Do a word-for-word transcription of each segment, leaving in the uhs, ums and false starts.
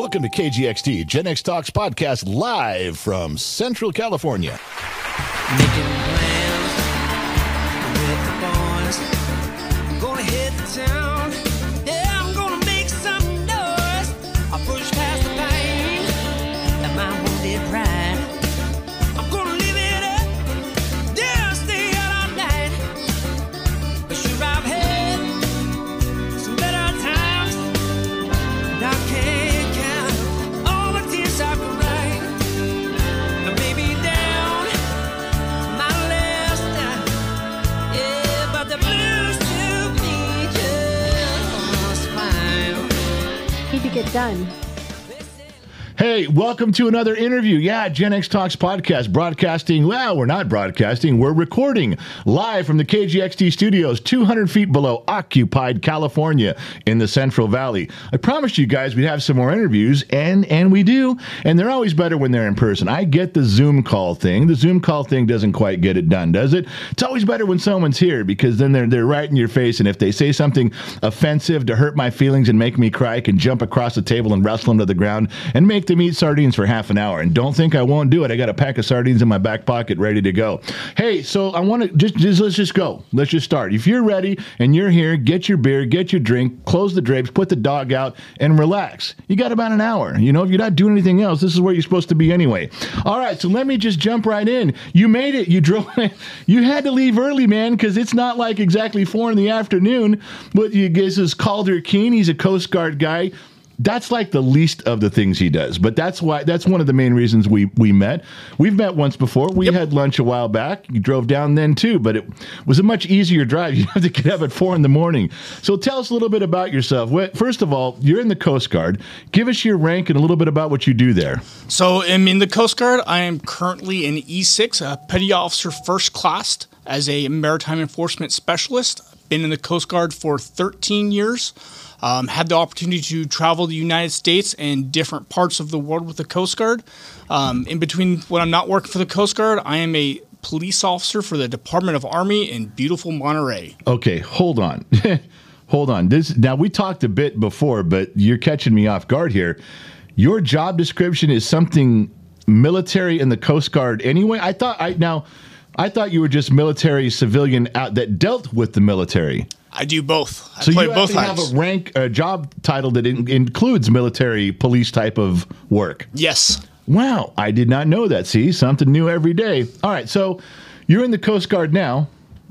Welcome to K G X T, Gen X Talks podcast, live from Central California. Making plans with the boys. I'm gonna hit the town. Yeah, I'm gonna make some noise. I'll push past the pain and my wounded pride. I'm gonna live it up. Yeah, I'll stay out all night. But sure, I've had it done. Hey, welcome to another interview. Yeah, Gen X Talks podcast, broadcasting. Well, we're not broadcasting. We're recording live from the K G X T studios, two hundred feet below occupied California in the Central Valley. I promised you guys we'd have some more interviews, and and we do. And they're always better when they're in person. I get the Zoom call thing. The Zoom call thing doesn't quite get it done, does it? It's always better when someone's here, because then they're, they're right in your face. And if they say something offensive to hurt my feelings and make me cry, I can jump across the table and wrestle them to the ground and make to eat sardines for half an hour. And don't think I won't do it. I got a pack of sardines in my back pocket ready to go. Hey, so I want to just, just let's just go. Let's just start. If you're ready and you're here, get your beer, get your drink, close the drapes, put the dog out, and relax. You got about an hour. You know, if you're not doing anything else, this is where you're supposed to be anyway. All right, so let me just jump right in. You made it. You drove. You had to leave early, man, because it's not like exactly four in the afternoon. But you guys is Calder Keene. He's a Coast Guard guy. That's like the least of the things he does, but that's why that's one of the main reasons we we met. We've met once before. We yep. had lunch a while back. You drove down then too, but it was a much easier drive. You have to get up at four in the morning. So tell us a little bit about yourself. First of all, you're in the Coast Guard. Give us your rank and a little bit about what you do there. So I'm in the Coast Guard. I am currently in E six, a Petty Officer First Class, as a Maritime Enforcement Specialist. Been in the Coast Guard for thirteen years. Um, had the opportunity to travel the United States and different parts of the world with the Coast Guard. Um, in between when I'm not working for the Coast Guard, I am a police officer for the Department of Army in beautiful Monterey. Okay, hold on. hold on. This now, we talked a bit before, but you're catching me off guard here. Your job description is something military in the Coast Guard anyway? I thought I now... I thought you were just military civilian out that dealt with the military. I do both. I so play you both have a rank, a job title that in, includes military police type of work. Yes. Wow, I did not know that. See, something new every day. All right, so you're in the Coast Guard now.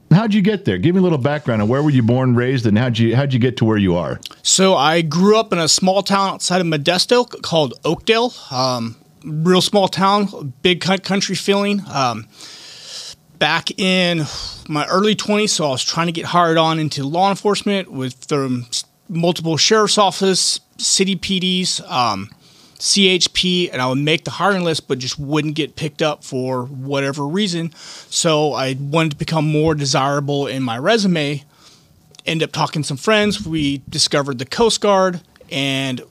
How'd you get there? Give me a little background on where were you born, raised, and how'd you how'd you get to where you are? So I grew up in a small town outside of Modesto called Oakdale. Um, real small town, big country feeling. Um, Back in my early twenties, so I was trying to get hired on into law enforcement with um, multiple sheriff's office, city P Ds, um, C H P, and I would make the hiring list, but just wouldn't get picked up for whatever reason. So I wanted to become more desirable in my resume. End up talking to some friends. We discovered the Coast Guard, and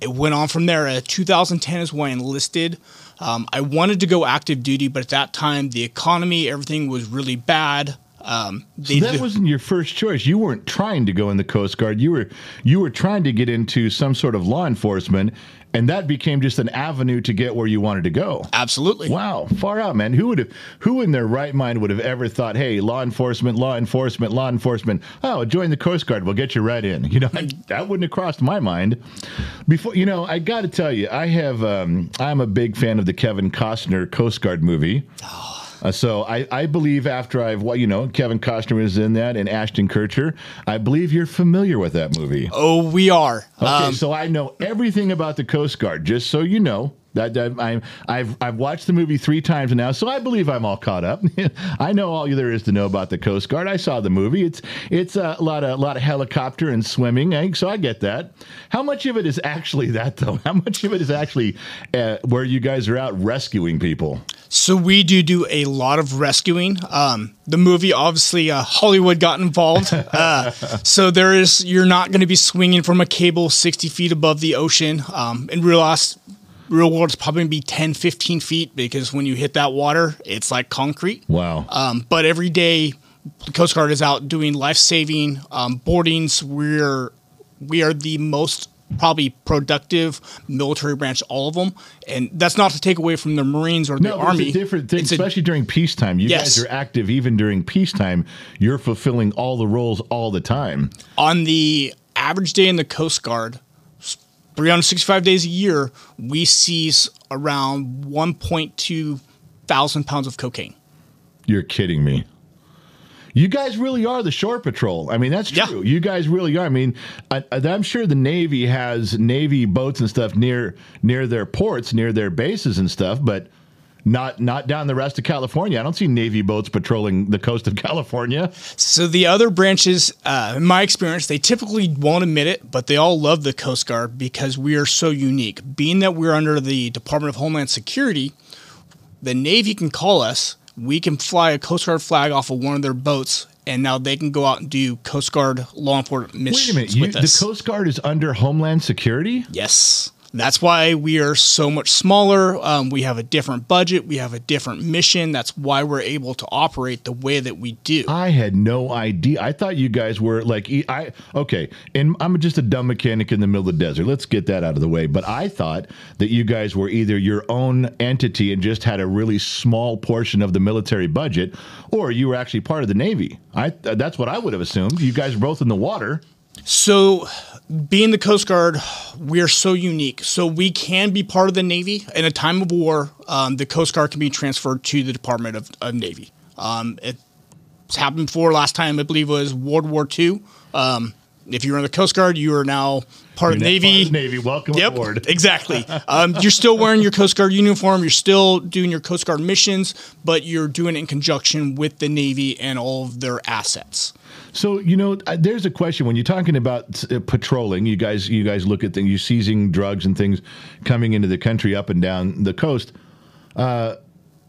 it went on from there. Uh, two thousand ten is when I enlisted. Um, I wanted to go active duty, but at that time, the economy, everything was really bad. Um, so that th- wasn't your first choice. You weren't trying to go in the Coast Guard. You were you were trying to get into some sort of law enforcement, and that became just an avenue to get where you wanted to go. Absolutely. Wow, far out, man. Who would have, who in their right mind would have ever thought, hey, law enforcement, law enforcement, law enforcement. Oh, join the Coast Guard. We'll get you right in. You know, I, that wouldn't have crossed my mind. Before, you know, I got to tell you, I have, um, I'm a big fan of the Kevin Costner Coast Guard movie. Oh. Uh, so I, I believe after I've, well, you know, Kevin Costner is in that and Ashton Kutcher. I believe you're familiar with that movie. Oh, we are. Okay, um, so I know everything about the Coast Guard, just so you know. That, that, I'm, I've I've watched the movie three times now, so I believe I'm all caught up. I know all there is to know about the Coast Guard. I saw the movie. It's it's a lot of a lot of helicopter and swimming, eh? So I get that. How much of it is actually that, though? How much of it is actually uh, where you guys are out rescuing people? So we do do a lot of rescuing. Um, the movie, obviously, uh, Hollywood got involved. Uh, so there is you're not going to be swinging from a cable sixty feet above the ocean um, and realize. Real world, it's probably be ten, fifteen feet because when you hit that water, it's like concrete. Wow. Um, but every day, the Coast Guard is out doing life-saving um, boardings. We're, we are the most probably productive military branch, all of them. And that's not to take away from the Marines or the no, Army. It's a different thing, it's especially a, during peacetime. You yes. guys are active even during peacetime. You're fulfilling all the roles all the time. On the average day in the Coast Guard, three hundred sixty-five days a year, we seize around one point two thousand pounds of cocaine. You're kidding me. You guys really are the shore patrol. I mean, that's true. Yeah. You guys really are. I mean, I, I'm sure the Navy has Navy boats and stuff near near their ports, near their bases and stuff, but not not down the rest of California. I don't see Navy boats patrolling the coast of California. So the other branches, uh, in my experience, they typically won't admit it, but they all love the Coast Guard because we are so unique. Being that we're under the Department of Homeland Security, the Navy can call us. We can fly a Coast Guard flag off of one of their boats, and now they can go out and do Coast Guard law enforcement missions with us. Wait a minute. You, the Coast Guard is under Homeland Security? Yes. That's why we are so much smaller. Um, we have a different budget. We have a different mission. That's why we're able to operate the way that we do. I had no idea. I thought you guys were like, I okay, and I'm just a dumb mechanic in the middle of the desert. Let's get that out of the way. But I thought that you guys were either your own entity and just had a really small portion of the military budget, or you were actually part of the Navy. I that's what I would have assumed. You guys were both in the water. So being the Coast Guard, we are so unique. So we can be part of the Navy. In a time of war, um, the Coast Guard can be transferred to the Department of, of Navy. Um, it's happened before. Last time, I believe, was World War Two. Um, if you were in the Coast Guard, you are now part you're of the Navy. Of Navy, welcome yep, aboard. Exactly. Um, you're still wearing your Coast Guard uniform. You're still doing your Coast Guard missions, but you're doing it in conjunction with the Navy and all of their assets. So, you know, there's a question when you're talking about uh, patrolling, you guys, you guys look at things, you're seizing drugs and things coming into the country up and down the coast. Uh,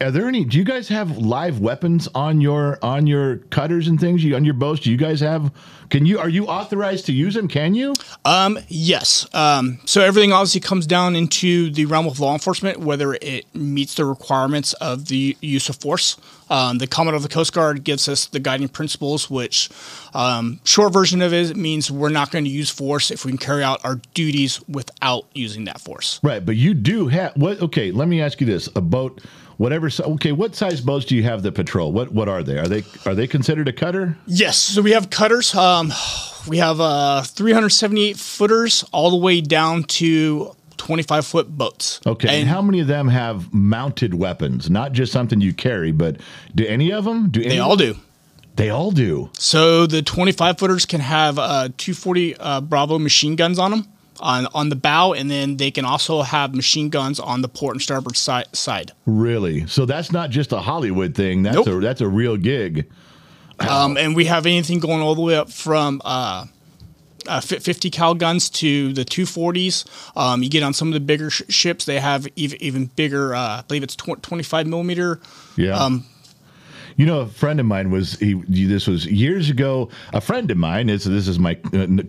are there any, do you guys have live weapons on your, on your cutters and things you, on your boats? Do you guys have, can you, are you authorized to use them? Can you? Um, yes. Um, so everything obviously comes down into the realm of law enforcement, whether it meets the requirements of the use of force. Um, the Commandant of the Coast Guard gives us the guiding principles, which um, short version of it means we're not going to use force if we can carry out our duties without using that force. Right, but you do have what? Okay, let me ask you this: a boat, whatever. Okay, what size boats do you have that patrol? What what are they? Are they are they considered a cutter? Yes. So we have cutters. Um, we have uh, three hundred seventy-eight footers all the way down to twenty-five foot boats. Okay. And, and how many of them have mounted weapons? Not just something you carry, but do any of them? Do any they all do. They all do. So the twenty-five footers can have uh, two forty uh, Bravo machine guns on them, on, on the bow, and then they can also have machine guns on the port and starboard si- side. Really? So that's not just a Hollywood thing. That's, nope. a, that's a real gig. Um, and we have anything going all the way up from... Uh, Uh, fifty cal guns to the two forties. Um, you get on some of the bigger sh- ships, they have ev- even bigger, uh, I believe it's tw- twenty-five millimeter. Yeah. Um, you know, a friend of mine was, he, this was years ago, a friend of mine, is this is my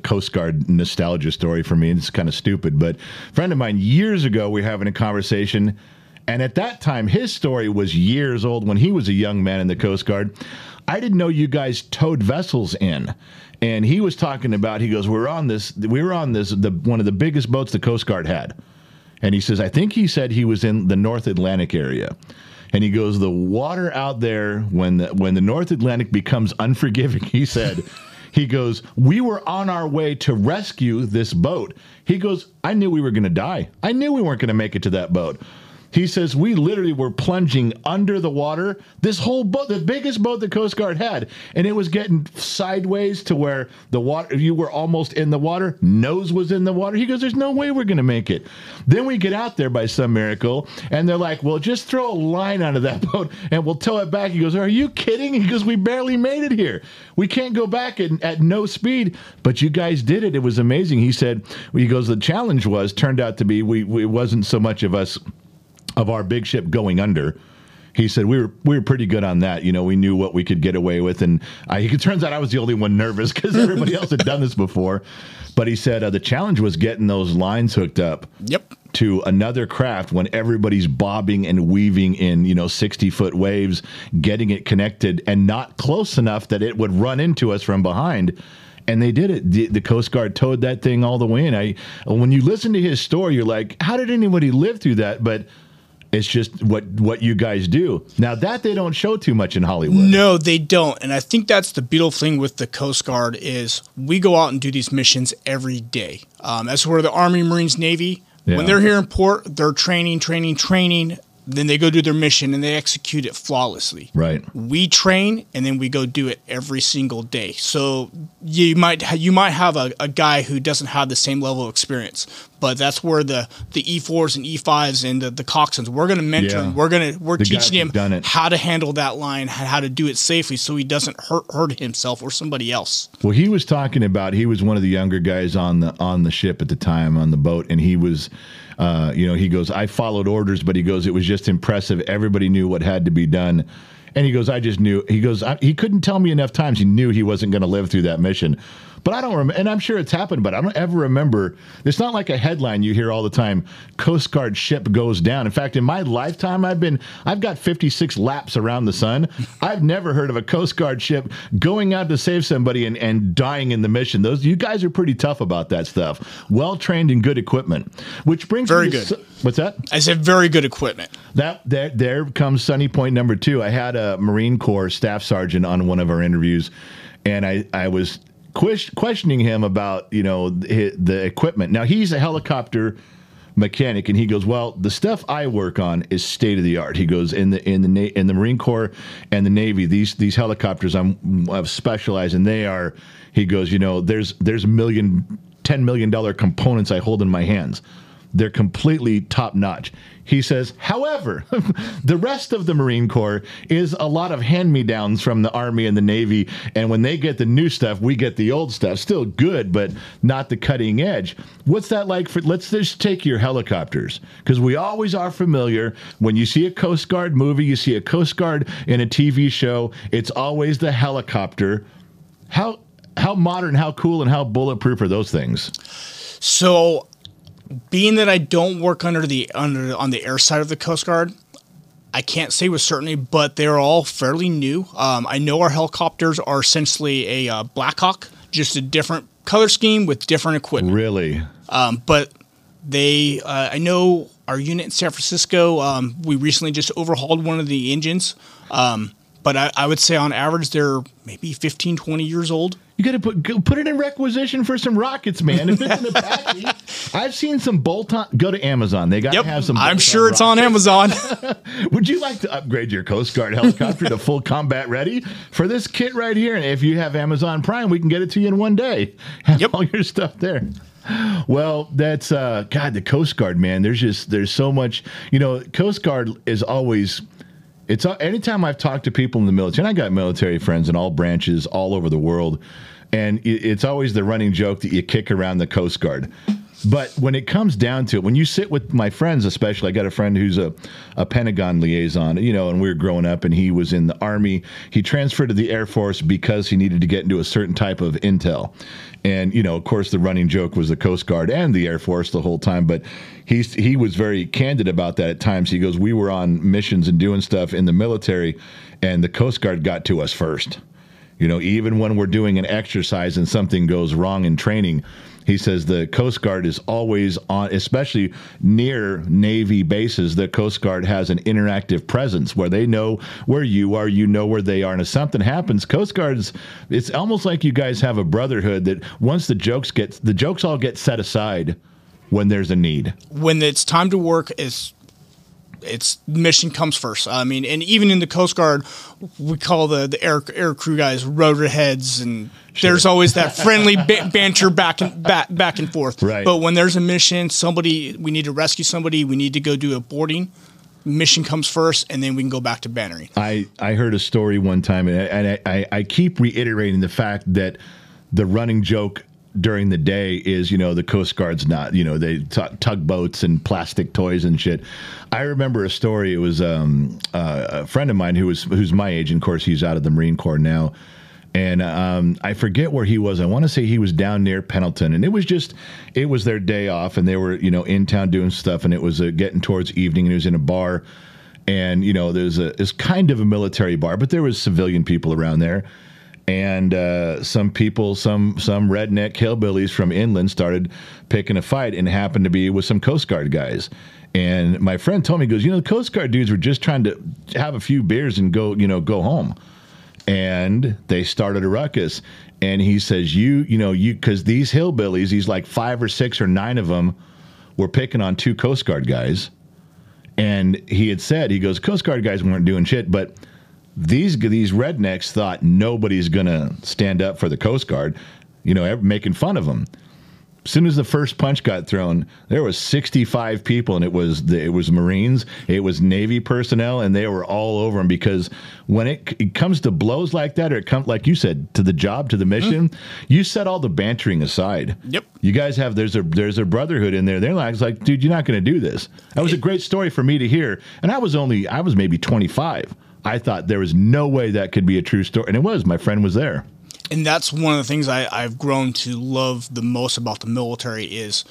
Coast Guard nostalgia story for me, and it's kind of stupid, but a friend of mine years ago, we were having a conversation, and at that time, his story was years old when he was a young man in the Coast Guard. I didn't know you guys towed vessels in. And he was talking about, he goes, we're on this, we were on this, the one of the biggest boats the Coast Guard had. And he says, I think he said he was in the North Atlantic area. And he goes, the water out there, when the, when the North Atlantic becomes unforgiving, he said, he goes, we were on our way to rescue this boat. He goes, I knew we were going to die. I knew we weren't going to make it to that boat. He says, we literally were plunging under the water. This whole boat, the biggest boat the Coast Guard had, and it was getting sideways to where the water, you were almost in the water, nose was in the water. He goes, there's no way we're going to make it. Then we get out there by some miracle, and they're like, well, just throw a line onto that boat, and we'll tow it back. He goes, are you kidding? He goes, we barely made it here. We can't go back at, at no speed, but you guys did it. It was amazing. He said, he goes, the challenge was, turned out to be, we, we it wasn't so much of us, of our big ship going under. He said, we were we were pretty good on that. You know, we knew what we could get away with. And I, it turns out I was the only one nervous because everybody else had done this before. But he said uh, the challenge was getting those lines hooked up yep. to another craft when everybody's bobbing and weaving in, you know, sixty-foot waves, getting it connected and not close enough that it would run into us from behind. And they did it. The, the Coast Guard towed that thing all the way in. I, when you listen to his story, you're like, how did anybody live through that? But it's just what, what you guys do. Now, that they don't show too much in Hollywood. No, they don't. And I think that's the beautiful thing with the Coast Guard is we go out and do these missions every day. Um, that's where the Army, Marines, Navy, yeah. when they're here in port, they're training, training, training. Then they go do their mission, and they execute it flawlessly. Right. We train, and then we go do it every single day. So you might ha- you might have a, a guy who doesn't have the same level of experience, but that's where the, the E fours and E fives and the, the coxswains, we're going to mentor yeah. him. We're going to we're the teaching him how to handle that line, how to do it safely, so he doesn't hurt hurt himself or somebody else. Well, he was talking about he was one of the younger guys on the on the ship at the time on the boat, and he was. Uh, you know, he goes, I followed orders, but he goes, it was just impressive. Everybody knew what had to be done. And he goes, I just knew. He goes, I, he couldn't tell me enough times. He knew he wasn't going to live through that mission. But I don't remember, and I'm sure it's happened, but I don't ever remember. It's not like a headline you hear all the time, Coast Guard ship goes down. In fact, in my lifetime, I've been, I've got fifty-six laps around the sun. I've never heard of a Coast Guard ship going out to save somebody and, and dying in the mission. Those, you guys are pretty tough about that stuff. Well-trained and good equipment, which brings very me to, good. What's that? I said very good equipment. That There, there comes Sunny Point number two. I had a Marine Corps staff sergeant on one of our interviews, and I, I was... questioning him about, you know, the equipment. Now, he's a helicopter mechanic, and he goes, well, the stuff I work on is state of the art. He goes, in the in the Na- in the Marine Corps and the Navy, these these helicopters I'm I've specialized, and they are. He goes, you know, there's there's a million, ten million dollar components I hold in my hands. They're completely top-notch. He says, however, the rest of the Marine Corps is a lot of hand-me-downs from the Army and the Navy, and when they get the new stuff, we get the old stuff. Still good, but not the cutting edge. What's that like for, let's just take your helicopters, because we always are familiar. When you see a Coast Guard movie, you see a Coast Guard in a T V show, it's always the helicopter. How, how modern, how cool, and how bulletproof are those things? So... being that I don't work under the under on the air side of the Coast Guard, I can't say with certainty, but they're all fairly new. Um, I know our helicopters are essentially a uh, Black Hawk, just a different color scheme with different equipment. Really? Um, but they, uh, I know our unit in San Francisco, um, we recently just overhauled one of the engines. Um, but I, I would say on average, they're maybe fifteen, twenty years old. You got to put put it in requisition for some rockets, man. If it's an Apache, I've seen some bolt-on. Go to Amazon. They got to yep, have some. I'm sure it's rockets. On Amazon. Would you like to upgrade your Coast Guard helicopter to full combat ready for this kit right here? And if you have Amazon Prime, we can get it to you in one day. Have yep. all your stuff there. Well, that's uh, God. The Coast Guard, man. There's just there's so much. You know, Coast Guard is always. It's anytime I've talked to people in the military, and I got military friends in all branches all over the world, and it's always the running joke that you kick around the Coast Guard. But when it comes down to it, when you sit with my friends, especially, I got a friend who's a, a Pentagon liaison, you know, and we were growing up and he was in the Army. He transferred to the Air Force because he needed to get into a certain type of intel. And, you know, of course, the running joke was the Coast Guard and the Air Force the whole time. But he's, he was very candid about that at times. He goes, we were on missions and doing stuff in the military and the Coast Guard got to us first. You know, even when we're doing an exercise and something goes wrong in training, he says the Coast Guard is always on, especially near Navy bases. The Coast Guard has an interactive presence where they know where you are, you know where they are. And if something happens, Coast Guards, it's almost like you guys have a brotherhood that once the jokes get, the jokes all get set aside when there's a need. When it's time to work, it's it's mission comes first. I mean, and even in the Coast Guard, we call the, the air air crew guys rotorheads, and sure. there's always that friendly b- banter back and back, back and forth. Right. But when there's a mission, somebody we need to rescue somebody, we need to go do a boarding. Mission comes first, and then we can go back to bantering. I, I heard a story one time, and, I, and I, I keep reiterating the fact that the running joke during the day is, you know, the Coast Guard's not, you know, they t- tugboats and plastic toys and shit. I remember a story. It was um, uh, a friend of mine who was who's my age, and of course he's out of the Marine Corps now. And um, I forget where he was. I want to say he was down near Pendleton, and it was just, it was their day off, and they were, you know, in town doing stuff, and it was uh, getting towards evening, and he was in a bar, and you know, there's a, it's kind of a military bar, but there was civilian people around there, and uh, some people, some some redneck hillbillies from inland started picking a fight, and happened to be with some Coast Guard guys. And my friend told me, he goes, you know, the Coast Guard dudes were just trying to have a few beers and go, you know, go home. And they started a ruckus, and he says, you, you know, you, because these hillbillies, he's like five or six or nine of them were picking on two Coast Guard guys. And he had said, he goes, Coast Guard guys weren't doing shit, but these, these rednecks thought nobody's going to stand up for the Coast Guard, you know, making fun of them. As soon as the first punch got thrown, there was sixty-five people, and it was the, it was Marines, it was Navy personnel, and they were all over them, because when it, it comes to blows like that, or it comes, like you said, to the job, to the mission, mm. you set all the bantering aside. Yep. You guys have, there's a there's a brotherhood in there. They're like, like dude, you're not going to do this. That was a great story for me to hear, and I was only, I was maybe twenty-five. I thought there was no way that could be a true story, and it was. My friend was there. And that's one of the things I, I've grown to love the most about the military is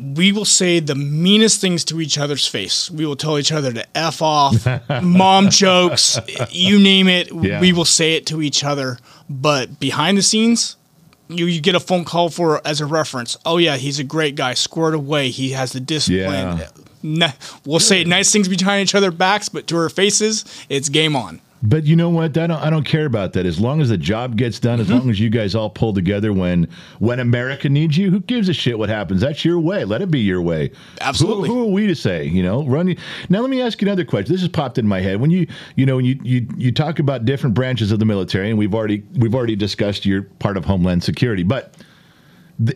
we will say the meanest things to each other's face. We will tell each other to F off, mom jokes, you name it. Yeah. We will say it to each other. But behind the scenes, you, you get a phone call for as a reference. Oh, yeah, he's a great guy. Squared away. He has the discipline. Yeah. No, we'll say nice things behind each other's backs, but to our faces, it's game on. But you know what? I don't. I don't care about that. As long as the job gets done, mm-hmm. as long as you guys all pull together when when America needs you, who gives a shit what happens? That's your way. Let it be your way. Absolutely. Who, who are we to say? You know, run. Now let me ask you another question. This has popped in my head. When you you know you you you talk about different branches of the military, and we've already we've already discussed your part of Homeland Security, but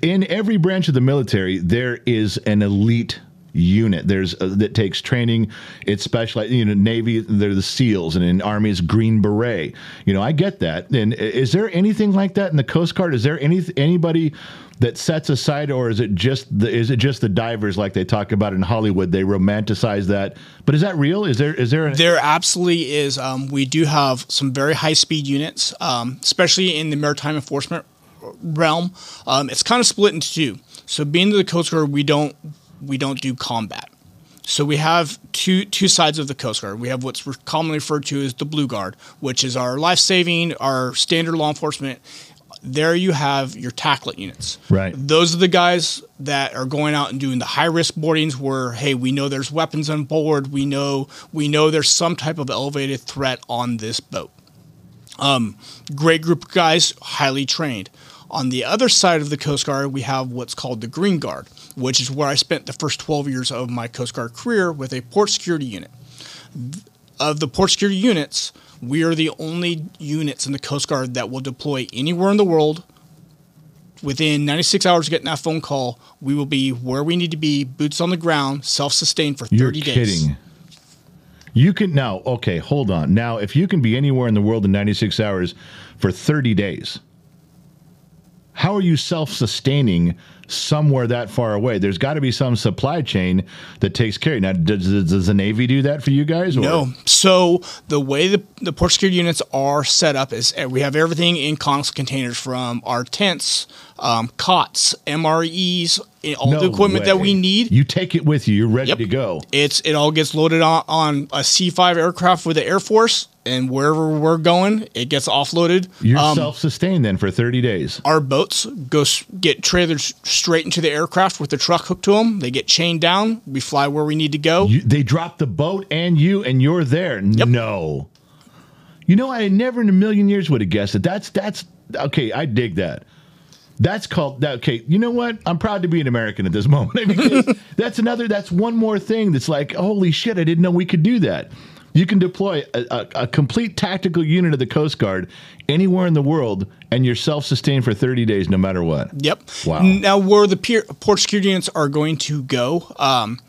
in every branch of the military, there is an elite unit there's uh, that takes training. It's specialized. You know, Navy, they're the SEALs, and in Army is Green Beret. You know, I get that. And is there anything like that in the Coast Guard? Is there any anybody that sets aside, or is it just the is it just the divers like they talk about in Hollywood? They romanticize that, but is that real? Is there is there? An- there absolutely is. Um, we do have some very high speed units, um, especially in the maritime enforcement realm. Um, it's kind of split into two. So being the Coast Guard, we don't. We don't do combat. So we have two two sides of the Coast Guard. We have what's commonly referred to as the Blue Guard, which is our life-saving, our standard law enforcement. There you have your tacklet units. Right. Those are the guys that are going out and doing the high-risk boardings where, hey, we know there's weapons on board. We know we know there's some type of elevated threat on this boat. Um, great group of guys, highly trained. On the other side of the Coast Guard, we have what's called the Green Guard, which is where I spent the first twelve years of my Coast Guard career with a port security unit. Of the port security units, we are the only units in the Coast Guard that will deploy anywhere in the world. Within ninety-six hours of getting that phone call, we will be where we need to be, boots on the ground, self-sustained for thirty You're days. You're kidding. You can now, okay, hold on. Now, if you can be anywhere in the world in ninety-six hours for thirty days, how are you self-sustaining somewhere that far away? There's got to be some supply chain that takes care of it. Now, does, does the Navy do that for you guys? Or? No. So the way the, the port security units are set up is we have everything in console containers from our tents, um, cots, M R Es, all no the equipment way. that we need. You take it with you. You're ready yep. to go. It's It all gets loaded on, on a C five aircraft with the Air Force. And wherever we're going, it gets offloaded. You're um, self-sustained then for thirty days. Our boats go get trailers straight into the aircraft with the truck hooked to them. They get chained down. We fly where we need to go. You, they drop the boat and you, and you're there. Yep. No. You know, I never in a million years would have guessed it. That's, that's, okay, I dig that. That's called, okay, you know what? I'm proud to be an American at this moment. Because that's another, that's one more thing that's like, holy shit, I didn't know we could do that. You can deploy a, a, a complete tactical unit of the Coast Guard anywhere in the world, and you're self-sustained for thirty days no matter what. Yep. Wow. Now, where the pier, port security units are going to go, um,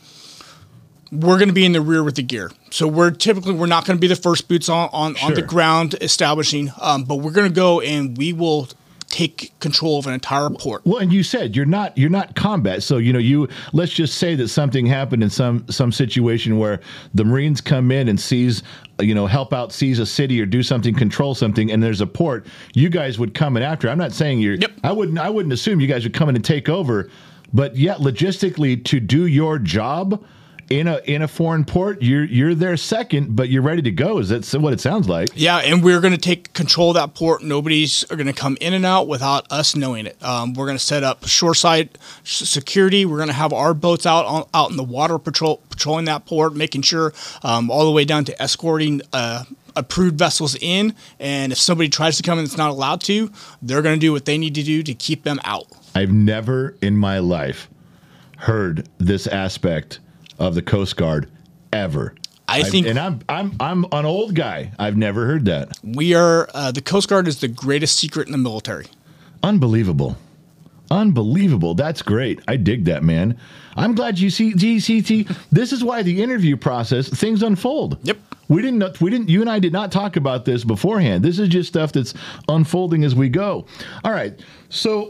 we're going to be in the rear with the gear. So we're typically, we're not going to be the first boots on, on, sure. on the ground establishing, um, but we're going to go and we will take control of an entire port. Well, and you said you're not you're not combat. So, you know, you let's just say that something happened in some some situation where the Marines come in and seize, you know, help out seize a city or do something, control something, and there's a port. You guys would come in after. I'm not saying you're yep. I wouldn't I wouldn't assume you guys would come in and take over, but yet logistically to do your job in a in a foreign port, you're you're there second, but you're ready to go. Is that what it sounds like? Yeah, and we're going to take control of that port. Nobody's going to come in and out without us knowing it. Um, we're going to set up shoreside sh- security. We're going to have our boats out on, out in the water patrol patrolling that port, making sure um, all the way down to escorting uh, approved vessels in. And if somebody tries to come in that's not allowed to, they're going to do what they need to do to keep them out. I've never in my life heard this aspect of the Coast Guard ever. I think, I've, and I'm I'm I'm an old guy. I've never heard that. We are uh, the Coast Guard is the greatest secret in the military. Unbelievable, unbelievable. That's great. I dig that, man. I'm glad you see G C T. This is why the interview process things unfold. Yep. We didn't. We didn't. You and I did not talk about this beforehand. This is just stuff that's unfolding as we go. All right. So.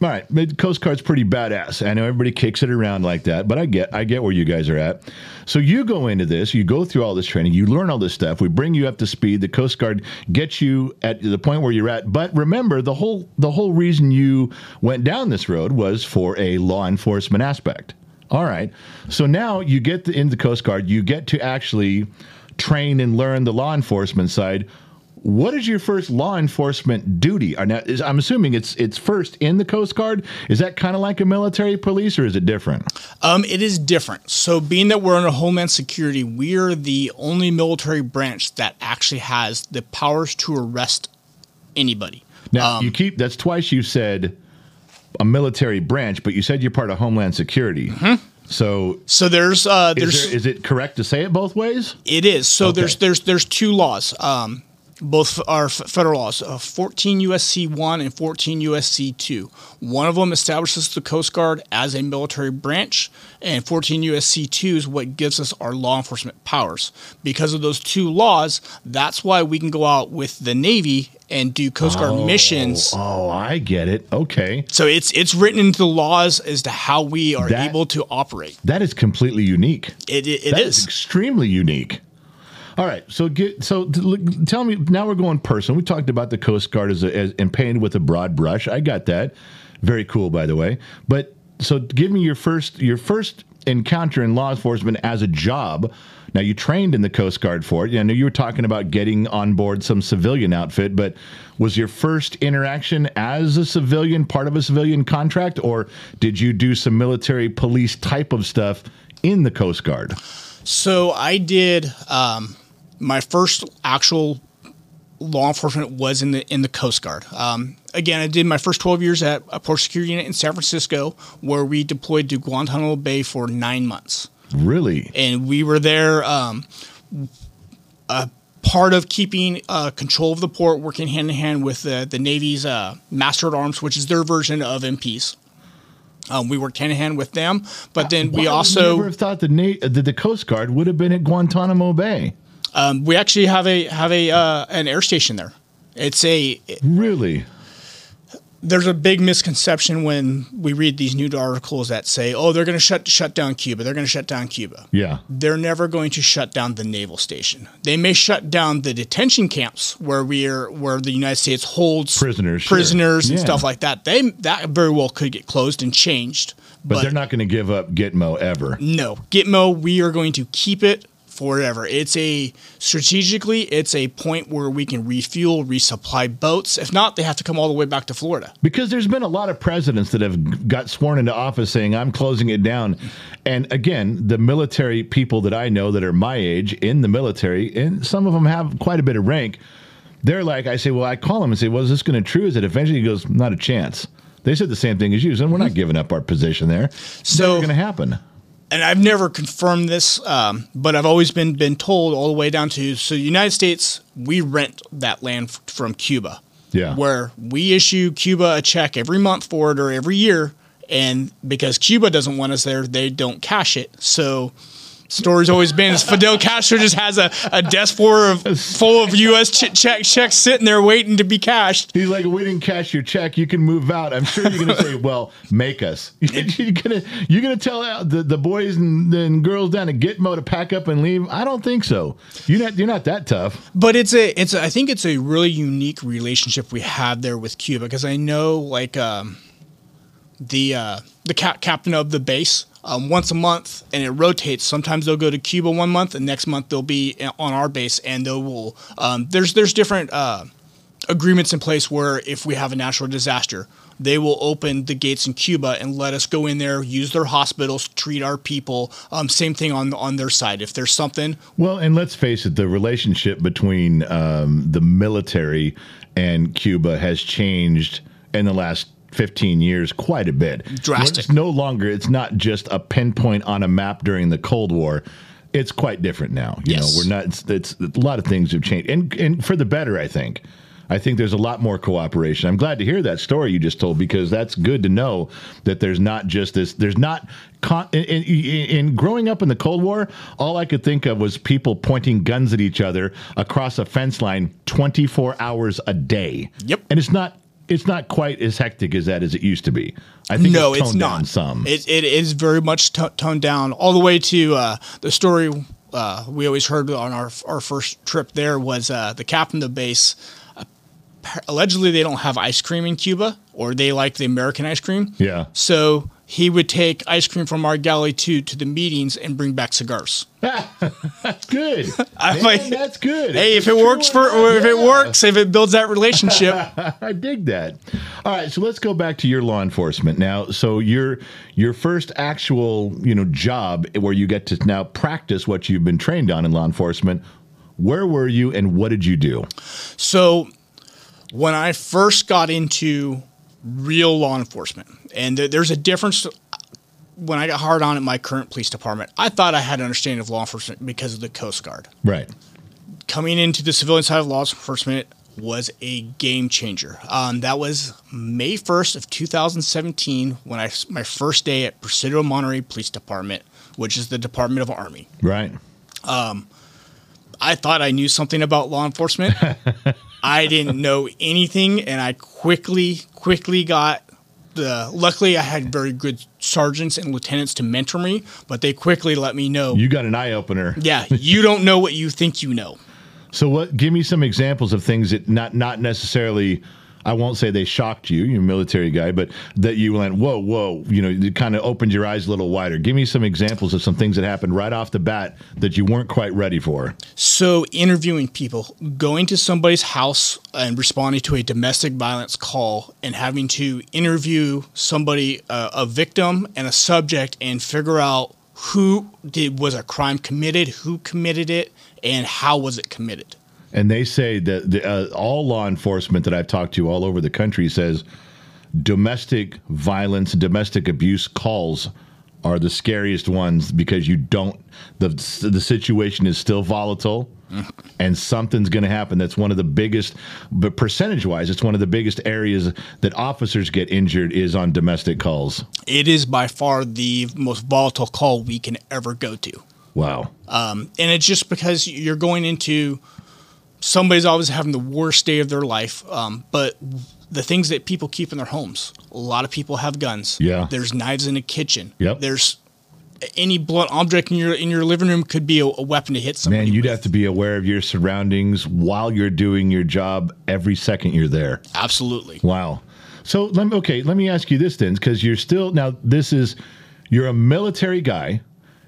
All right, Coast Guard's pretty badass. I know everybody kicks it around like that, but I get I get where you guys are at. So you go into this, you go through all this training, you learn all this stuff, we bring you up to speed, the Coast Guard gets you at the point where you're at. But remember, the whole the whole reason you went down this road was for a law enforcement aspect. All right, so now you get the, in the Coast Guard, you get to actually train and learn the law enforcement side. What is your first law enforcement duty? I'm assuming it's it's first in the Coast Guard. Is that kind of like a military police, or is it different? Um, it is different. So being that we're under Homeland Security, we are the only military branch that actually has the powers to arrest anybody. Now, um, you keep that's twice you said a military branch, but you said you're part of Homeland Security. Mm-hmm. So, so there's uh, there's is, there, is it correct to say it both ways? It is. So okay. there's there's there's two laws. Um, Both are federal laws, uh, fourteen U S C one and fourteen U S C two. One of them establishes the Coast Guard as a military branch, and fourteen U S C two is what gives us our law enforcement powers. Because of those two laws, that's why we can go out with the Navy and do Coast Guard oh, missions. Oh, I get it. Okay. So it's it's written into the laws as to how we are that, able to operate. That is completely unique. It It, it that is. is extremely unique. All right, so get so tell me now we're going personal. We talked about the Coast Guard as, a, as and painted with a broad brush. I got that, very cool, by the way. But so give me your first your first encounter in law enforcement as a job. Now you trained in the Coast Guard for it. I know you were talking about getting on board some civilian outfit, but was your first interaction as a civilian part of a civilian contract, or did you do some military police type of stuff in the Coast Guard? So I did. Um My first actual law enforcement was in the in the Coast Guard. Um, again, I did my first twelve years at a port security unit in San Francisco, where we deployed to Guantanamo Bay for nine months. Really? And we were there, um, a part of keeping uh, control of the port, working hand in hand with the, the Navy's uh, Master at Arms, which is their version of M Ps. Um, we worked hand in hand with them, but then Why we also would never have thought the Na- that the Coast Guard would have been at Guantanamo Bay. Um, we actually have a have a uh, an air station there. It's a it, really. There's a big misconception when we read these news articles that say, "Oh, they're going to shut shut down Cuba. They're going to shut down Cuba." Yeah, they're never going to shut down the naval station. They may shut down the detention camps where we are, where the United States holds prisoners, prisoners sure. and yeah. stuff like that. They that very well could get closed and changed. But, but they're not going to give up Gitmo ever. No, Gitmo. We are going to keep it. Forever. It's a strategically, it's a point where we can refuel, resupply boats. If not, they have to come all the way back to Florida. Because there's been a lot of presidents that have got sworn into office saying, I'm closing it down. And again, the military people that I know that are my age in the military, and some of them have quite a bit of rank, They're like, I say, well, I call him and say, well, is this going to true? Is it eventually? He goes, not a chance. They said the same thing as you, and we're not giving up our position there. So it's going to happen. And I've never confirmed this, um, but I've always been been told all the way down to, so the United States, we rent that land f- from Cuba. Yeah. Where we issue Cuba a check every month for it or every year, and because Cuba doesn't want us there, they don't cash it. So story's always been is Fidel Castro just has a, a desk full of, full of U S ch- check checks sitting there waiting to be cashed. He's like, we didn't cash your check. You can move out. I'm sure you're going to say, well, make us. You're going you're gonna to tell the, the boys and, and girls down at Gitmo to pack up and leave? I don't think so. You're not, you're not that tough. But it's a, it's a, I think it's a really unique relationship we have there with Cuba, because I know like um, the, uh, the cap- captain of the base, Um, once a month, and it rotates. Sometimes they'll go to Cuba one month, and next month they'll be on our base, and they will. Um, there's there's different uh, agreements in place where if we have a natural disaster, they will open the gates in Cuba and let us go in there, use their hospitals, treat our people. Um, same thing on on their side. If there's something, well, and let's face it, the relationship between um, the military and Cuba has changed in the last fifteen years quite a bit. Drastic. It's no longer, it's not just a pinpoint on a map during the Cold War. It's quite different now. You yes. know, we're not, it's, it's a lot of things have changed, and and for the better, I think. I think there's a lot more cooperation. I'm glad to hear that story you just told, because that's good to know that there's not just this, there's not, con- in, in, in growing up in the Cold War, all I could think of was people pointing guns at each other across a fence line twenty-four hours a day. Yep. And it's not It's not quite as hectic as that as it used to be. I think no, it's, toned it's not. Down some. It, it is very much t- toned down, all the way to uh, the story uh, we always heard on our our first trip there was uh, the captain of the base. Uh, allegedly, they don't have ice cream in Cuba, or they like the American ice cream. Yeah. So he would take ice cream from our galley to to the meetings and bring back cigars. That's good. Man, like, that's good. Hey, it's if it works for, if yeah. it works, if it builds that relationship, I dig that. All right, so let's go back to your law enforcement now. So your your first actual you know job where you get to now practice what you've been trained on in law enforcement. Where were you, and what did you do? So when I first got into real law enforcement, and th- there's a difference when I got hired on at my current police department. I thought I had an understanding of law enforcement because of the Coast Guard. Right. Coming into the civilian side of law enforcement was a game changer. Um, that was May first of two thousand seventeen when I my first day at Presidio Monterey Police Department, which is the Department of Army. Right. Um, I thought I knew something about law enforcement. I didn't know anything, and I quickly, quickly got the. Luckily, I had very good sergeants and lieutenants to mentor me, but they quickly let me know. You got an eye opener. Yeah, you don't know what you think you know. So, what? Give me some examples of things that not not necessarily. I won't say they shocked you, you're a military guy, but that you went, whoa, whoa, you know, you kind of opened your eyes a little wider. Give me some examples of some things that happened right off the bat that you weren't quite ready for. So interviewing people, going to somebody's house and responding to a domestic violence call and having to interview somebody, uh, a victim and a subject, and figure out who did was a crime committed, who committed it, and how was it committed. And they say that the, uh, all law enforcement that I've talked to all over the country says domestic violence, domestic abuse calls are the scariest ones, because you don't, the the situation is still volatile, and something's going to happen. That's one of the biggest, but percentage-wise, it's one of the biggest areas that officers get injured is on domestic calls. It is by far the most volatile call we can ever go to. Wow. Um, and it's just because you're going into... Somebody's always having the worst day of their life, um, but the things that people keep in their homes. A lot of people have guns. Yeah. There's knives in the kitchen. Yep. There's any blunt object in your in your living room could be a, a weapon to hit somebody. Man, you'd with. have to be aware of your surroundings while you're doing your job every second you're there. Absolutely. Wow. So, let me, okay, let me ask you this then, because you're still, now this is, you're a military guy.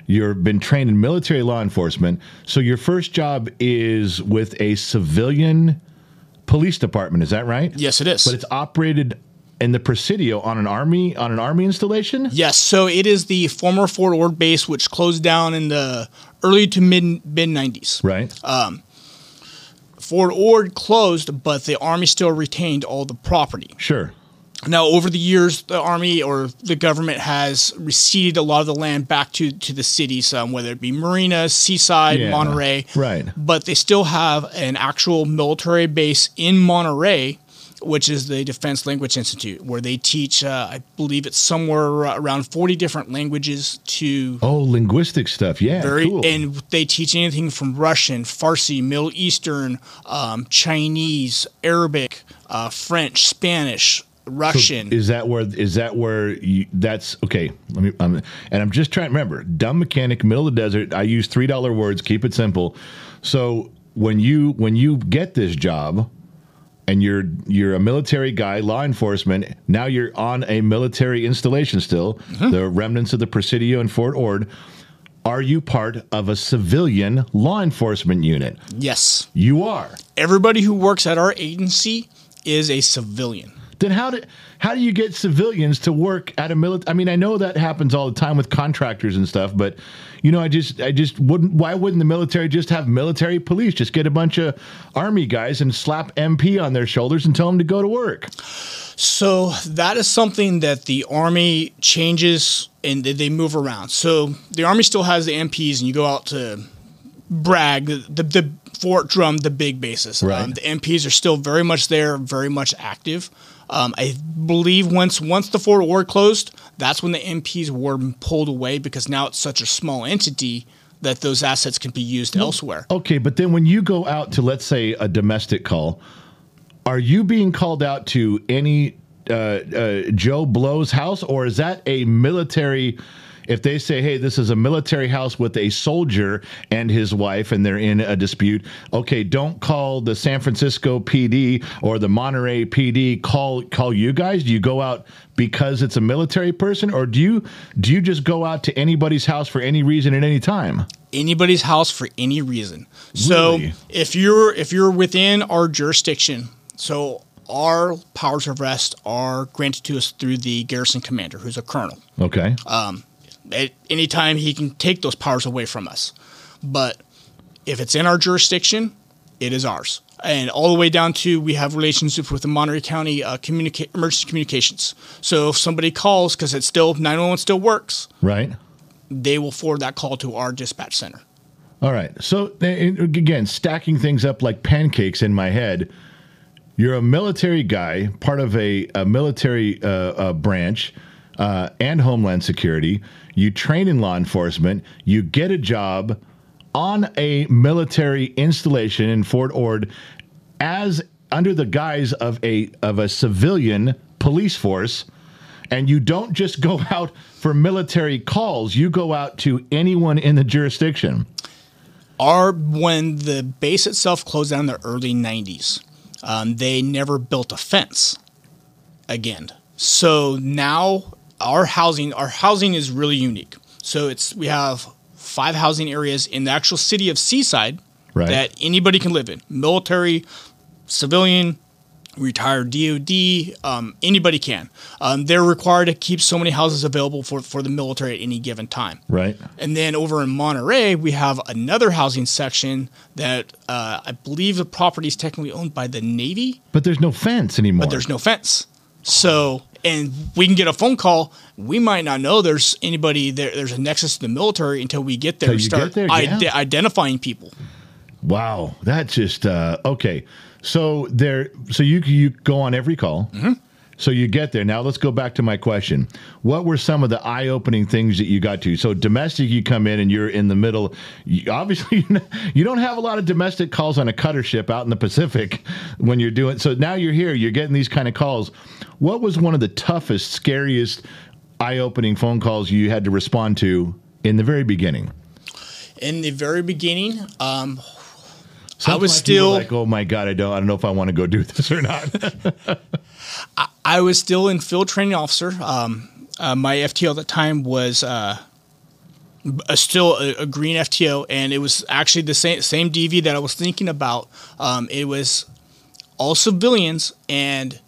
You've been trained in military law enforcement, so your first job is with a civilian police department. Is that right? Yes, it is. But it's operated in the Presidio on an army on an army installation? Yes. So it is the former Fort Ord base, which closed down in the early to mid mid nineties. Right. Um, Fort Ord closed, but the Army still retained all the property. Sure. Now, over the years, the Army or the government has receded a lot of the land back to, to the cities, um, whether it be Marina, Seaside, yeah, Monterey. Right. But they still have an actual military base in Monterey, which is the Defense Language Institute, where they teach, uh, I believe it's somewhere around forty different languages to... Oh, linguistic stuff, yeah, very, cool. And they teach anything from Russian, Farsi, Middle Eastern, um, Chinese, Arabic, uh, French, Spanish... Russian. So is that where? Is that where? You, that's okay. Let me. I'm, and I'm just trying to remember. Dumb mechanic, middle of the desert. I use three dollar words. Keep it simple. So when you when you get this job, and you're you're a military guy, law enforcement. Now you're on a military installation still. Mm-hmm. The remnants of the Presidio and Fort Ord. Are you part of a civilian law enforcement unit? Yes, you are. Everybody who works at our agency is a civilian. Then how do how do you get civilians to work at a military? I mean, I know that happens all the time with contractors and stuff, but you know, I just I just wouldn't. Why wouldn't the military just have military police? Just get a bunch of Army guys and slap M P on their shoulders and tell them to go to work. So that is something that the Army changes and they move around. So the Army still has the M Ps, and you go out to brag the the Fort Drum, the big bases. Right. Um, the M Ps are still very much there, very much active. Um, I believe once once the Fort Ord closed, that's when the M Ps were pulled away because now it's such a small entity that those assets can be used well, elsewhere. Okay, but then when you go out to, let's say, a domestic call, are you being called out to any uh, uh, Joe Blow's house, or is that a military... If they say, hey, this is a military house with a soldier and his wife and they're in a dispute, okay, don't call the San Francisco P D or the Monterey P D. Call call you guys. Do you go out because it's a military person, or do you do you just go out to anybody's house for any reason at any time? Anybody's house for any reason. So really? if you're if you're within our jurisdiction, so our powers of arrest are granted to us through the garrison commander, who's a colonel. Okay. Um At any time, he can take those powers away from us. But if it's in our jurisdiction, it is ours. And all the way down to we have relationships with the Monterey County uh, communica- Emergency Communications. So if somebody calls, because it's still nine one one still works, right? They will forward that call to our dispatch center. All right. So again, stacking things up like pancakes in my head, you're a military guy, part of a, a military uh, uh, branch, Uh, and Homeland Security, you train in law enforcement, you get a job on a military installation in Fort Ord as under the guise of a of a civilian police force, and you don't just go out for military calls, you go out to anyone in the jurisdiction. Our, when the base itself closed down in the early nineties, um, they never built a fence again. So now... Our housing, our housing is really unique. So it's we have five housing areas in the actual city of Seaside right. that anybody can live in: military, civilian, retired D O D, um, anybody can. Um, they're required to keep so many houses available for, for the military at any given time. Right. And then over in Monterey, we have another housing section that uh, I believe the property is technically owned by the Navy. But there's no fence anymore. But there's no fence. So. And we can get a phone call. We might not know there's anybody there. There's a nexus to the military until we get there and start get there, yeah. ide- identifying people. Wow, that's just uh, okay. So there, so you you go on every call. Mm-hmm. So you get there. Now let's go back to my question. What were some of the eye-opening things that you got to? So domestic, you come in and you're in the middle. You, obviously, you don't have a lot of domestic calls on a cutter ship out in the Pacific when you're doing. So now you're here. You're getting these kind of calls. What was one of the toughest, scariest, eye-opening phone calls you had to respond to in the very beginning? In the very beginning, um, I was still like, oh my God, I don't, I don't know if I want to go do this or not. I, I was still in field training officer. Um, uh, my F T O at the time was uh, a, still a, a green F T O, and it was actually the same same D V that I was thinking about. Um, it was all civilians, and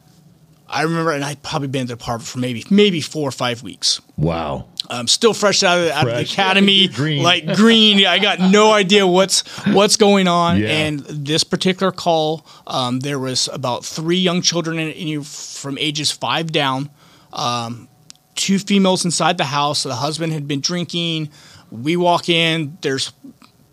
I remember, and I'd probably been at the department for maybe maybe four or five weeks. Wow. Um, still fresh out of, out fresh. of the academy, green. like green. I got no idea what's what's going on. Yeah. And this particular call, um, there was about three young children in, in, from ages five down, um, two females inside the house. The husband had been drinking. We walk in. There's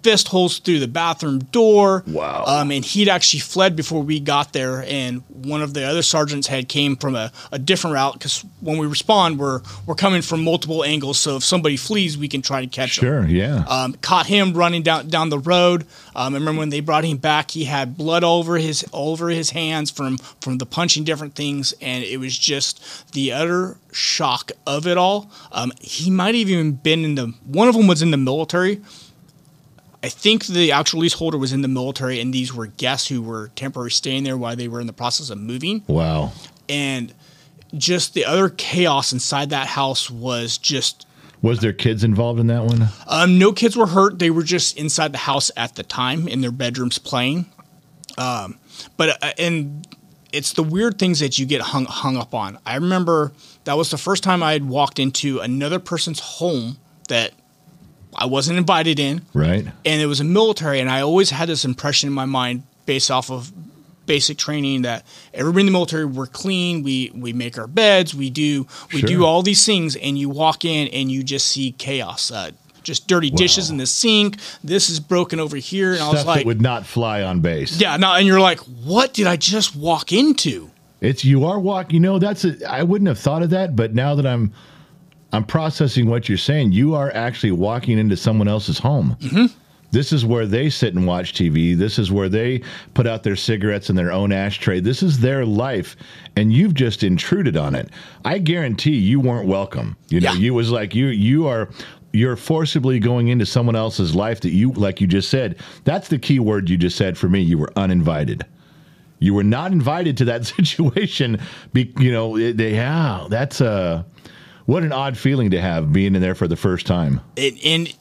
fist holes through the bathroom door. Wow. Um, and he'd actually fled before we got there. And one of the other sergeants had came from a, a different route, because when we respond, we're we're coming from multiple angles. So if somebody flees, we can try to catch sure, him. Sure, yeah. Um, caught him running down down the road. Um, I remember when they brought him back, he had blood all over his all over his hands from from the punching different things, and it was just the utter shock of it all. Um, he might have even been in the one of them was in the military. I think the actual lease holder was in the military, and these were guests who were temporarily staying there while they were in the process of moving. Wow. And just the other chaos inside that house was just... Was there kids involved in that one? Um, no kids were hurt. They were just inside the house at the time in their bedrooms playing. Um, but uh, and it's the weird things that you get hung, hung up on. I remember that was the first time I had walked into another person's home that... I wasn't invited in. Right. And it was a military, and I always had this impression in my mind based off of basic training that everybody in the military, we're clean, we we make our beds, we do we sure. do all these things, and you walk in and you just see chaos. Uh, just dirty wow. dishes in the sink, this is broken over here. And Stuff I was like, that would not fly on base. Yeah, no, and you're like, what did I just walk into? It's you are walking, you know, that's a, I wouldn't have thought of that, but now that I'm I'm processing what you're saying. You are actually walking into someone else's home. Mm-hmm. This is where they sit and watch T V. This is where they put out their cigarettes in their own ashtray. This is their life, and you've just intruded on it. I guarantee you weren't welcome. You know, yeah. you was like you you are you're forcibly going into someone else's life that you like you just said. That's the key word you just said for me. You were uninvited. You were not invited to that situation. Be, you know, it, yeah, that's a What an odd feeling to have being in there for the first time. It, and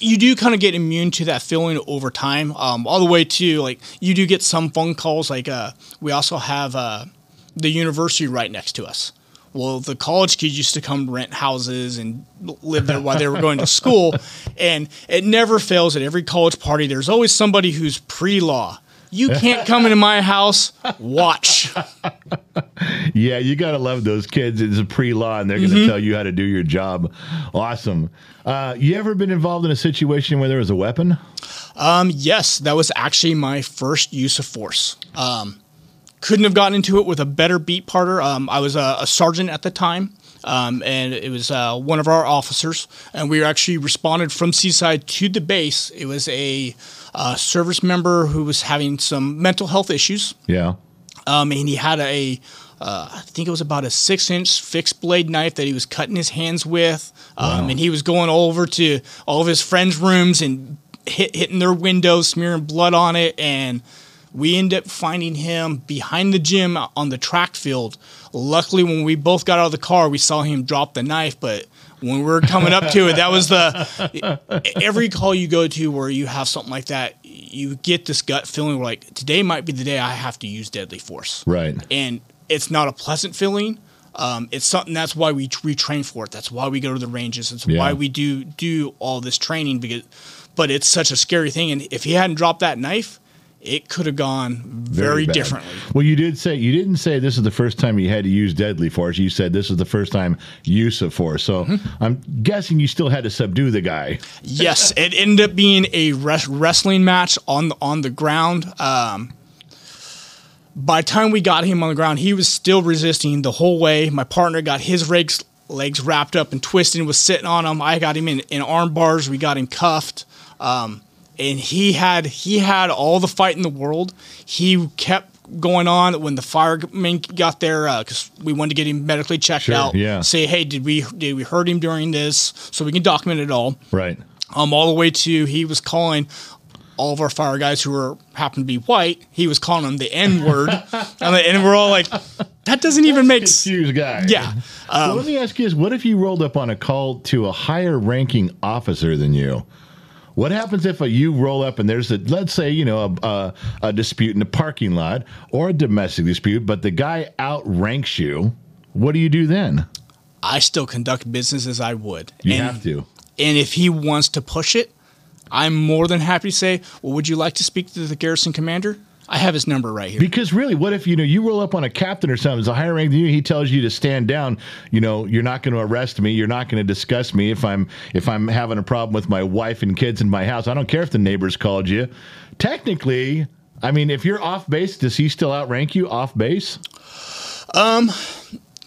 you do kind of get immune to that feeling over time, um, all the way to, like, you do get some phone calls. Like, uh, we also have uh, the university right next to us. Well, the college kids used to come rent houses and live there while they were going to school. And it never fails at every college party. There's always somebody who's pre-law. You can't come into my house. Watch. Yeah, you got to love those kids. It's a pre-law, and they're going to mm-hmm. tell you how to do your job. Awesome. Uh, you ever been involved in a situation where there was a weapon? Um, yes, that was actually my first use of force. Um, couldn't have gotten into it with a better beat partner. Um, I was a, a sergeant at the time. Um, and it was uh, one of our officers, and we actually responded from Seaside to the base. It was a uh, service member who was having some mental health issues. Yeah. Um, and he had a, uh, I think it was about a six-inch fixed blade knife that he was cutting his hands with. Um, wow. And he was going over to all of his friends' rooms and hit, hitting their windows, smearing blood on it, and... We ended up finding him behind the gym on the track field. Luckily, when we both got out of the car, we saw him drop the knife. But when we were coming up to it, that was the – every call you go to where you have something like that, you get this gut feeling like, today might be the day I have to use deadly force. Right. And it's not a pleasant feeling. Um, it's something that's why we we train for it. That's why we go to the ranges. It's yeah. why we do do all this training. Because, but it's such a scary thing. And if he hadn't dropped that knife – it could have gone very, very differently. Well, you did say you didn't say this is the first time you had to use deadly force. You said this is the first time use of force. So mm-hmm. I'm guessing you still had to subdue the guy. Yes, it ended up being a res- wrestling match on the, on the ground. Um, by the time we got him on the ground, he was still resisting the whole way. My partner got his legs legs wrapped up and twisted and was sitting on him. I got him in, in arm bars. We got him cuffed. Um, And he had he had all the fight in the world. He kept going on. When the firemen got there, because uh, we wanted to get him medically checked sure, out. Yeah. Say, hey, did we did we hurt him during this? So we can document it all. Right. Um, all the way to he was calling all of our fire guys who were happened to be white. He was calling them the N word, and, and we're all like, that doesn't That's even make sense. Guy. Yeah. Um, well, let me ask you this: what if you rolled up on a call to a higher ranking officer than you? What happens if a, you roll up and there's a, let's say, you know, a, a, a dispute in the parking lot or a domestic dispute, but the guy outranks you? What do you do then? I still conduct business as I would. You and, have to. And if he wants to push it, I'm more than happy to say, well, would you like to speak to the garrison commander? I have his number right here. Because really, what if, you know, you roll up on a captain or something, it's a higher rank than you, he tells you to stand down, you know, you're not going to arrest me, you're not going to discuss me if I'm if I'm having a problem with my wife and kids in my house. I don't care if the neighbors called you. Technically, I mean, if you're off base, does he still outrank you off base? Um,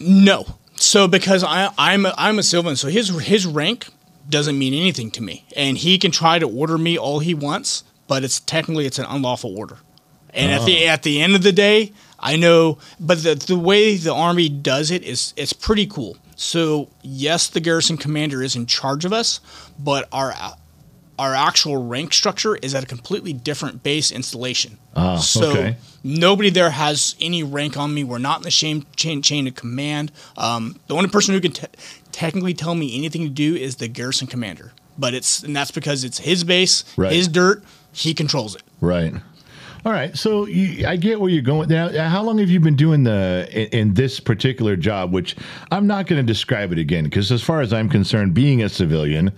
no. So because I I'm a, I'm a Sylvan, so his his rank doesn't mean anything to me. And he can try to order me all he wants, but it's technically it's an unlawful order. And oh. at the at the end of the day, I know, but the the way the Army does it is it's pretty cool. So yes, the garrison commander is in charge of us, but our our actual rank structure is at a completely different base installation. Oh, so okay. Nobody there has any rank on me. We're not in the chain chain, chain of command. Um, the only person who can te- technically tell me anything to do is the garrison commander. But it's and that's because it's his base, right. His dirt. He controls it. Right. All right, so you, I get where you're going. Now, how long have you been doing the in, in this particular job, which I'm not going to describe it again, because as far as I'm concerned, being a civilian,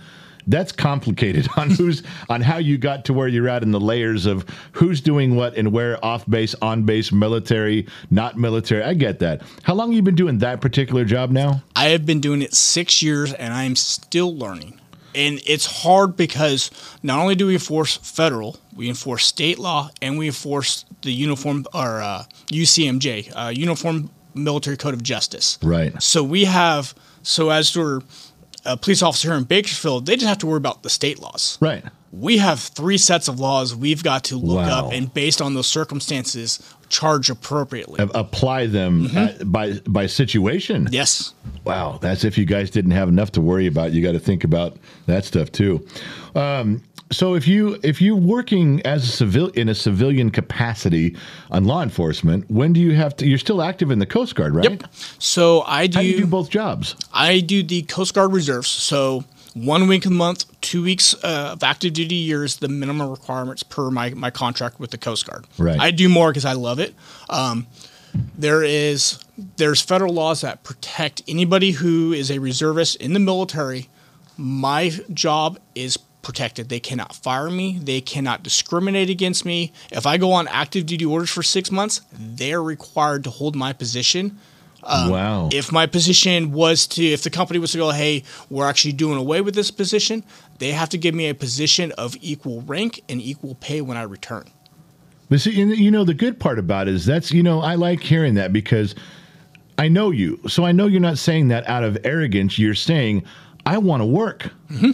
that's complicated on who's on how you got to where you're at and the layers of who's doing what and where, off base, on base, military, not military. I get that. How long have you been doing that particular job now? I have been doing it six years, and I am still learning. And it's hard because not only do we enforce federal, we enforce state law, and we enforce the uniform or uh, U C M J, uh, Uniform Military Code of Justice. Right. So we have, so as we're a police officer here in Bakersfield, they just have to worry about the state laws. Right. We have three sets of laws we've got to look wow. up and based on those circumstances, charge appropriately. A- apply them mm-hmm. at, by by situation. Yes. Wow. That's if you guys didn't have enough to worry about. You got to think about that stuff too. Um, so if you if you're working as a civil in a civilian capacity on law enforcement, when do you have to? You're still active in the Coast Guard, right? Yep. So I do. How do you do both jobs? I do the Coast Guard reserves. So. One week a month, two weeks uh, of active duty years, the minimum requirements per my, my contract with the Coast Guard. Right. I do more because I love it. Um, there is there's federal laws that protect anybody who is a reservist in the military. My job is protected. They cannot fire me. They cannot discriminate against me. If I go on active duty orders for six months, they're required to hold my position. Um, wow. If my position was to, if the company was to go, hey, we're actually doing away with this position, they have to give me a position of equal rank and equal pay when I return. But see, you know, the good part about it is that's, you know, I like hearing that because I know you. So I know you're not saying that out of arrogance. You're saying, I want to work. Mm-hmm.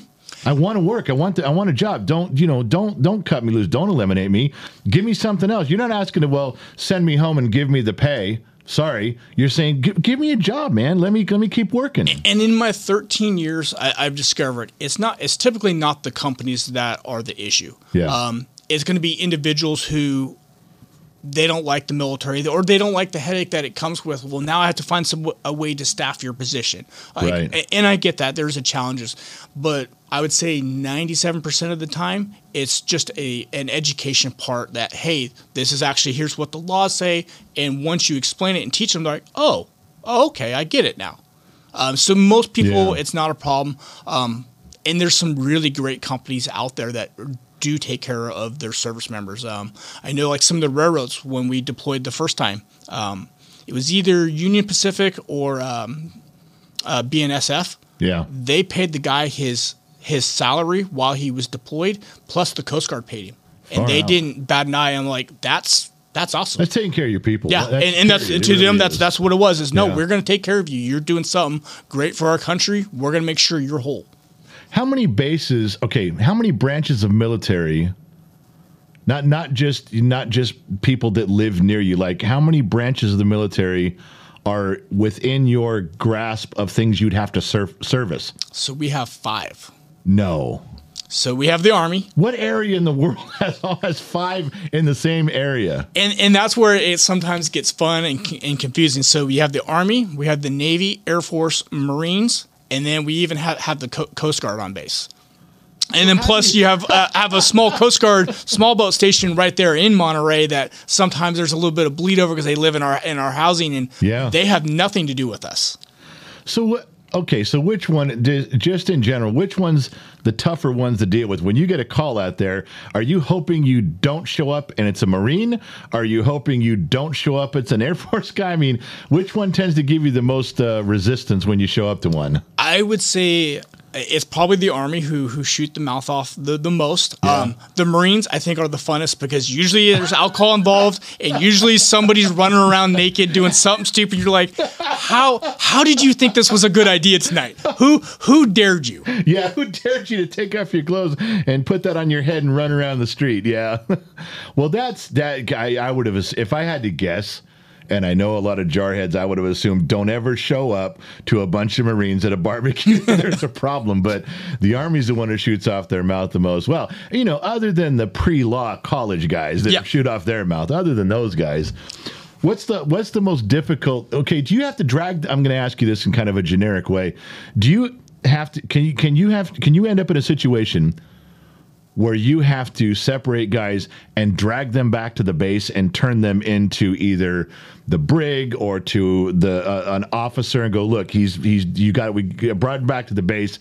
I want to work. I want to, I want a job. Don't, you know, don't, don't cut me loose. Don't eliminate me. Give me something else. You're not asking to, well, send me home and give me the pay. Sorry, you're saying, G- give me a job, man. Let me let me keep working. And in my thirteen years, I, I've discovered it's not. It's typically not the companies that are the issue. Yeah. Um, it's going to be individuals who they don't like the military or they don't like the headache that it comes with. Well, now I have to find some a way to staff your position. Like, right. And I get that. There's a challenges. But I would say ninety-seven percent of the time, it's just a an education part that, hey, this is actually, here's what the laws say. And once you explain it and teach them, they're like, oh, oh okay, I get it now. Um, so most people, yeah. It's not a problem. Um, and there's some really great companies out there that do take care of their service members. Um, I know like some of the railroads when we deployed the first time, um, it was either Union Pacific or um, uh, B N S F. Yeah. They paid the guy his... his salary while he was deployed, plus the Coast Guard paid him. And Far they out. Didn't bat an eye. I'm like, that's that's awesome. That's taking care of your people. Yeah, that's and, and that's and to really them, is. that's that's what it was. Is no, yeah. We're going to take care of you. You're doing something great for our country. We're going to make sure you're whole. How many bases, okay, how many branches of military, not not just not just people that live near you, like how many branches of the military are within your grasp of things you'd have to serve, service? So we have five. No. So we have the Army. What area in the world has, has five in the same area? And and that's where it sometimes gets fun and, and confusing. So we have the Army, we have the Navy, Air Force, Marines, and then we even have, have the Coast Guard on base. And then plus you have uh, have a small Coast Guard small boat station right there in Monterey that sometimes there's a little bit of bleed over because they live in our in our housing and yeah. they have nothing to do with us. So okay, so which one, just in general, which one's the tougher ones to deal with? When you get a call out there, are you hoping you don't show up and it's a Marine? Are you hoping you don't show up it's an Air Force guy? I mean, which one tends to give you the most uh, resistance when you show up to one? I would say it's probably the Army who who shoot the mouth off the, the most. Yeah. Um, the Marines, I think, are the funnest because usually there's alcohol involved and usually somebody's running around naked doing something stupid. You're like, how how did you think this was a good idea tonight? Who who dared you? Yeah, who dared you to take off your clothes and put that on your head and run around the street? Yeah. Well, that's that guy. I, I would have, if I had to guess. And I know a lot of jarheads, I would have assumed, don't ever show up to a bunch of Marines at a barbecue. There's a problem. But the Army's the one who shoots off their mouth the most. Well, you know, other than the pre-law college guys that yep. shoot off their mouth, other than those guys, what's the what's the most difficult? Okay, do you have to drag? I'm going to ask you this in kind of a generic way. Do you have to? Can you can you have? Can you end up in a situation where you have to separate guys and drag them back to the base and turn them into either the brig or to the uh, an officer and go, look, he's he's you got we brought him back to the base,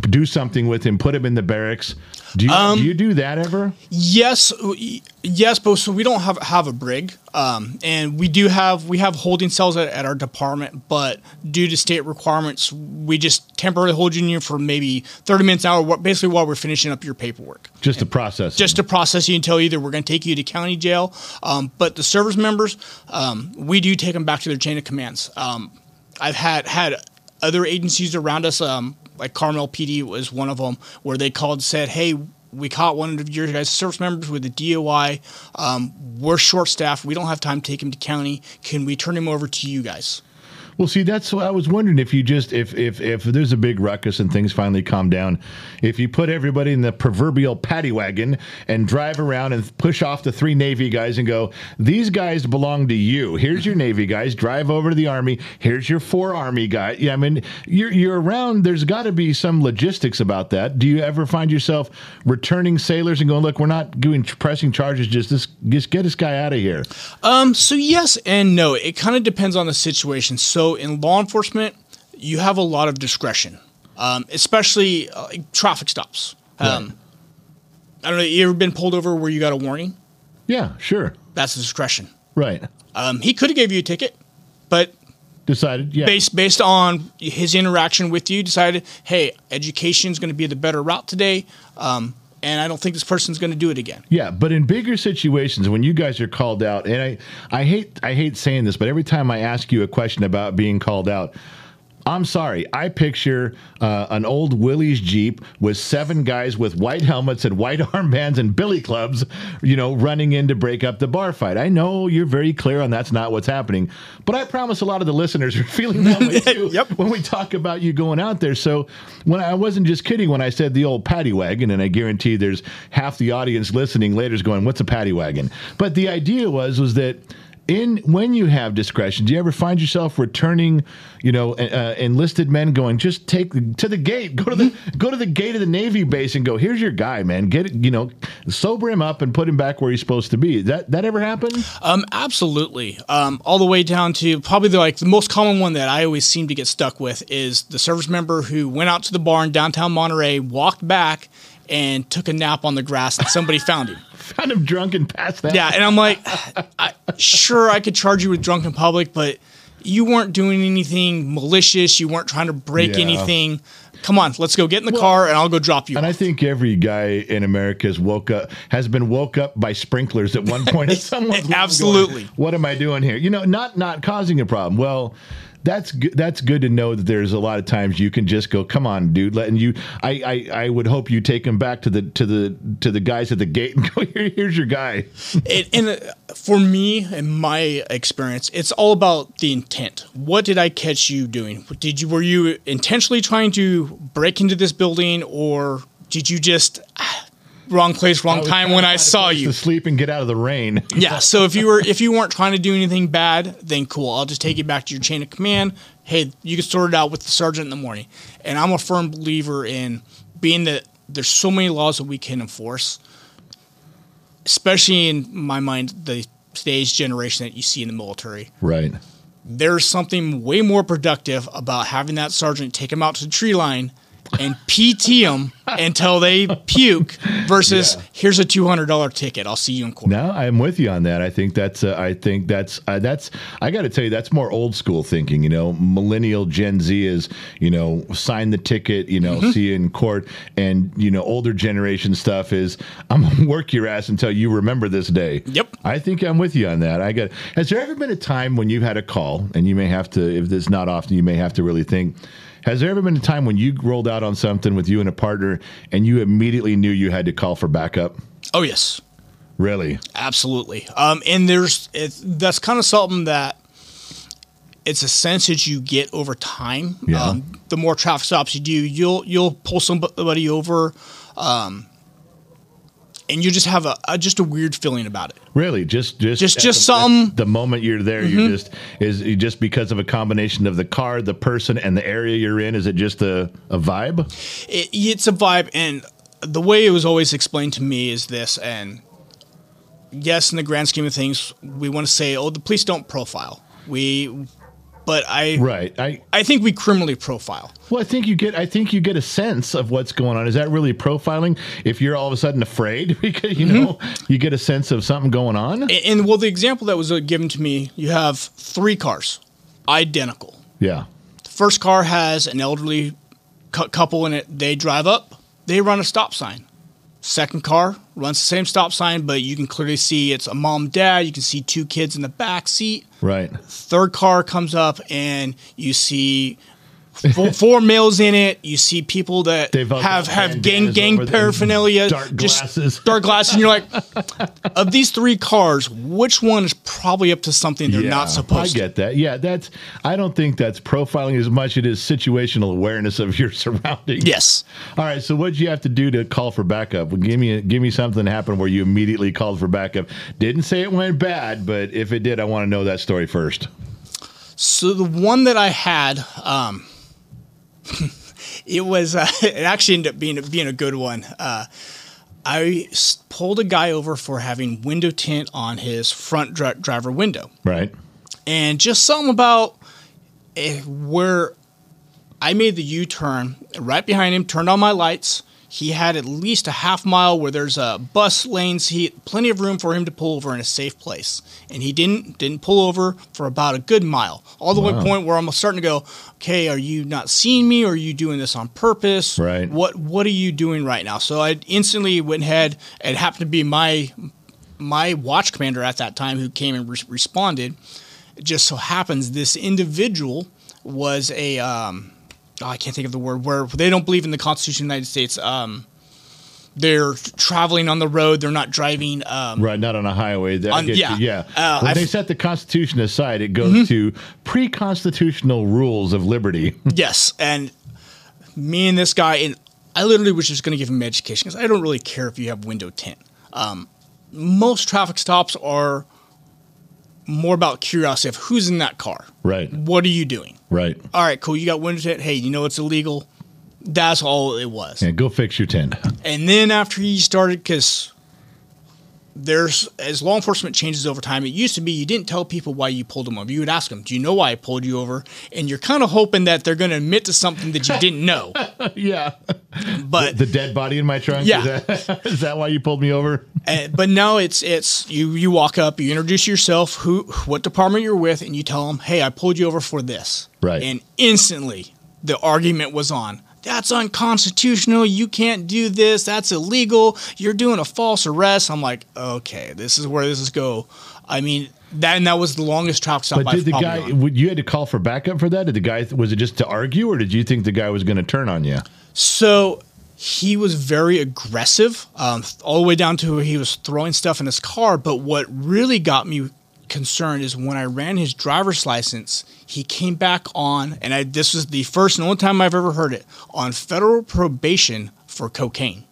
do something with him, put him in the barracks. Do you um, do you do that ever? Yes, yes, but so we don't have have a brig, um, and we do have we have holding cells at, at our department, but due to state requirements, we just temporarily hold you in here for maybe thirty minutes an hour, basically while we're finishing up your paperwork. Just to process. Just to process you until either we're going to take you to county jail. Um, but the service members, um, we do take them back to their chain of commands. Um, I've had, had other agencies around us, um, like Carmel P D was one of them, where they called and said, hey, we caught one of your guys' service members with a D O I. Um, we're short-staffed. We don't have time to take him to county. Can we turn him over to you guys? Well, see, that's what I was wondering if you just if, if if there's a big ruckus and things finally calm down, if you put everybody in the proverbial paddy wagon and drive around and push off the three Navy guys and go, these guys belong to you. Here's your Navy guys. Drive over to the Army. Here's your four Army guys. Yeah, I mean, you're you're around. There's got to be some logistics about that. Do you ever find yourself returning sailors and going, look, we're not doing pressing charges. Just this, just get this guy out of here. Um. So yes and no. It kind of depends on the situation. So. In law enforcement, you have a lot of discretion, um, especially uh, traffic stops. Um, right. I don't know. You ever been pulled over where you got a warning? Yeah, sure. That's discretion. Right. Um, he could have gave you a ticket, but decided, yeah. Based, based on his interaction with you, decided, hey, education is going to be the better route today. Um, And I don't think this person's going to do it again. Yeah, but in bigger situations, when you guys are called out, and I, I hate, I hate saying this, but every time I ask you a question about being called out, I'm sorry. I picture uh, an old Willie's Jeep with seven guys with white helmets and white armbands and billy clubs, you know, running in to break up the bar fight. I know you're very clear on that's not what's happening, but I promise a lot of the listeners are feeling that way too yep. when we talk about you going out there. So when I wasn't just kidding when I said the old paddy wagon, and I guarantee there's half the audience listening later is going, "What's a paddy wagon?" But the idea was was that. In when you have discretion, do you ever find yourself returning, you know, uh, enlisted men going, just take to the gate, go to the go to the gate of the Navy base and go, here's your guy, man, get it, you know, sober him up and put him back where he's supposed to be. That that ever happen? Um, absolutely. Um, all the way down to probably the, like the most common one that I always seem to get stuck with is the service member who went out to the bar in downtown Monterey, walked back, and took a nap on the grass, and somebody found him. Found him drunk and passed out. Yeah, and I'm like, I, sure, I could charge you with drunk in public, but you weren't doing anything malicious. You weren't trying to break yeah. anything. Come on, let's go get in the well, car, and I'll go drop you And off. I think every guy in America has, woke up, has been woke up by sprinklers at one point. Someone's absolutely. Going, what am I doing here? You know, not not causing a problem. Well, that's good. That's good to know that there's a lot of times you can just go, come on, dude. Letting you, I, I, I would hope you take him back to the to the to the guys at the gate and go, Here, here's your guy. It, and for me, in my experience, it's all about the intent. What did I catch you doing? Did you were you intentionally trying to break into this building, or did you just? Wrong place, wrong time when I saw you. To sleep and get out of the rain. Yeah. So if you were, if you weren't trying to do anything bad, then cool. I'll just take you back to your chain of command. Hey, you can sort it out with the sergeant in the morning. And I'm a firm believer in being the there's so many laws that we can enforce, especially in my mind, the today's generation that you see in the military. Right. There's something way more productive about having that sergeant take him out to the tree line and P T them until they puke versus yeah. here's a two hundred dollars ticket. I'll see you in court. No, I'm with you on that. I think that's, uh, I think that's, uh, that's, I got to tell you, that's more old school thinking, you know, millennial Gen Z is, you know, sign the ticket, you know, mm-hmm. see you in court. And, you know, older generation stuff is I'm going to work your ass until you remember this day. Yep. I think I'm with you on that. I got, has there ever been a time when you had a call and you may have to, if it's not often, you may have to really think, has there ever been a time when you rolled out on something with you and a partner and you immediately knew you had to call for backup? Oh, yes. Really? Absolutely. Um, and there's it, that's kind of something that it's a sense that you get over time. Yeah. Um, the more traffic stops you do, you'll you'll pull somebody over, um, and you just have a, a just a weird feeling about it. Really, just just just, just the, some the moment you're there, mm-hmm. you just is you just because of a combination of the car, the person, and the area you're in. Is it just a, a vibe? It, it's a vibe, and the way it was always explained to me is this. And yes, in the grand scheme of things, we want to say, oh, the police don't profile. We, but I right, I I think we criminally profile. Well, I think you get. I think you get a sense of what's going on. Is that really profiling? If you're all of a sudden afraid, because you know mm-hmm. you get a sense of something going on. And, and well, the example that was given to me, you have three cars, identical. Yeah. The first car has an elderly cu- couple in it. They drive up. They run a stop sign. Second car runs the same stop sign, but you can clearly see it's a mom, dad. You can see two kids in the back seat. Right. Third car comes up, and you see. Four, four males in it. You see people that have, have gang gang paraphernalia, dark glasses, dark glasses, and you're like, of these three cars, which one is probably up to something they're yeah, not supposed to? I get to. that. Yeah, that's. I don't think that's profiling as much. It is situational awareness of your surroundings. Yes. All right. So what'd you have to do to call for backup? Well, give me a, give me something that happened where you immediately called for backup. Didn't say it went bad, but if it did, I want to know that story first. So the one that I had. Um, It was, uh, it actually ended up being, being a good one. Uh, I pulled a guy over for having window tint on his front dri- driver window. Right. And just something about it, where I made the U-turn right behind him, turned on my lights. He had at least a half mile where there's a bus lanes. He plenty of room for him to pull over in a safe place. And he didn't didn't pull over for about a good mile. All the wow. way point where I'm starting to go, okay, are you not seeing me? Or are you doing this on purpose? Right. What what are you doing right now? So I instantly went ahead. It happened to be my my watch commander at that time who came and re- responded. It just so happens this individual was a um, – Oh, I can't think of the word, where they don't believe in the Constitution of the United States. Um, they're traveling on the road. They're not driving. Um, right, not on a highway. That on, gets yeah. You, yeah. Uh, when I've, they set the Constitution aside, it goes mm-hmm. to pre-constitutional rules of liberty. Yes, and me and this guy, and I literally was just going to give him an education because I don't really care if you have window tint. Um, most traffic stops are more about curiosity of who's in that car. Right. What are you doing? Right. All right, cool. You got window tint. Hey, you know it's illegal. That's all it was. Yeah, go fix your tint. And then after he started, because there's as law enforcement changes over time, it used to be you didn't tell people why you pulled them over. You would ask them, "Do you know why I pulled you over?" And you're kind of hoping that they're going to admit to something that you didn't know. yeah. But the, the dead body in my trunk. Yeah. Is that, is that why you pulled me over? And, but now it's it's you. You walk up, you introduce yourself, who, what department you're with, and you tell them, "Hey, I pulled you over for this." Right. And instantly the argument was on. That's unconstitutional. You can't do this. That's illegal. You're doing a false arrest. I'm like, okay, this is where this is go. I mean, that and that was the longest traffic stop. But did the guy? On. You had to call for backup for that. Did the guy? Was it just to argue, or did you think the guy was going to turn on you? So he was very aggressive, um, all the way down to where he was throwing stuff in his car. But what really got me concerned is when I ran his driver's license, he came back on, and I, this was the first and only time I've ever heard it, on federal probation for cocaine.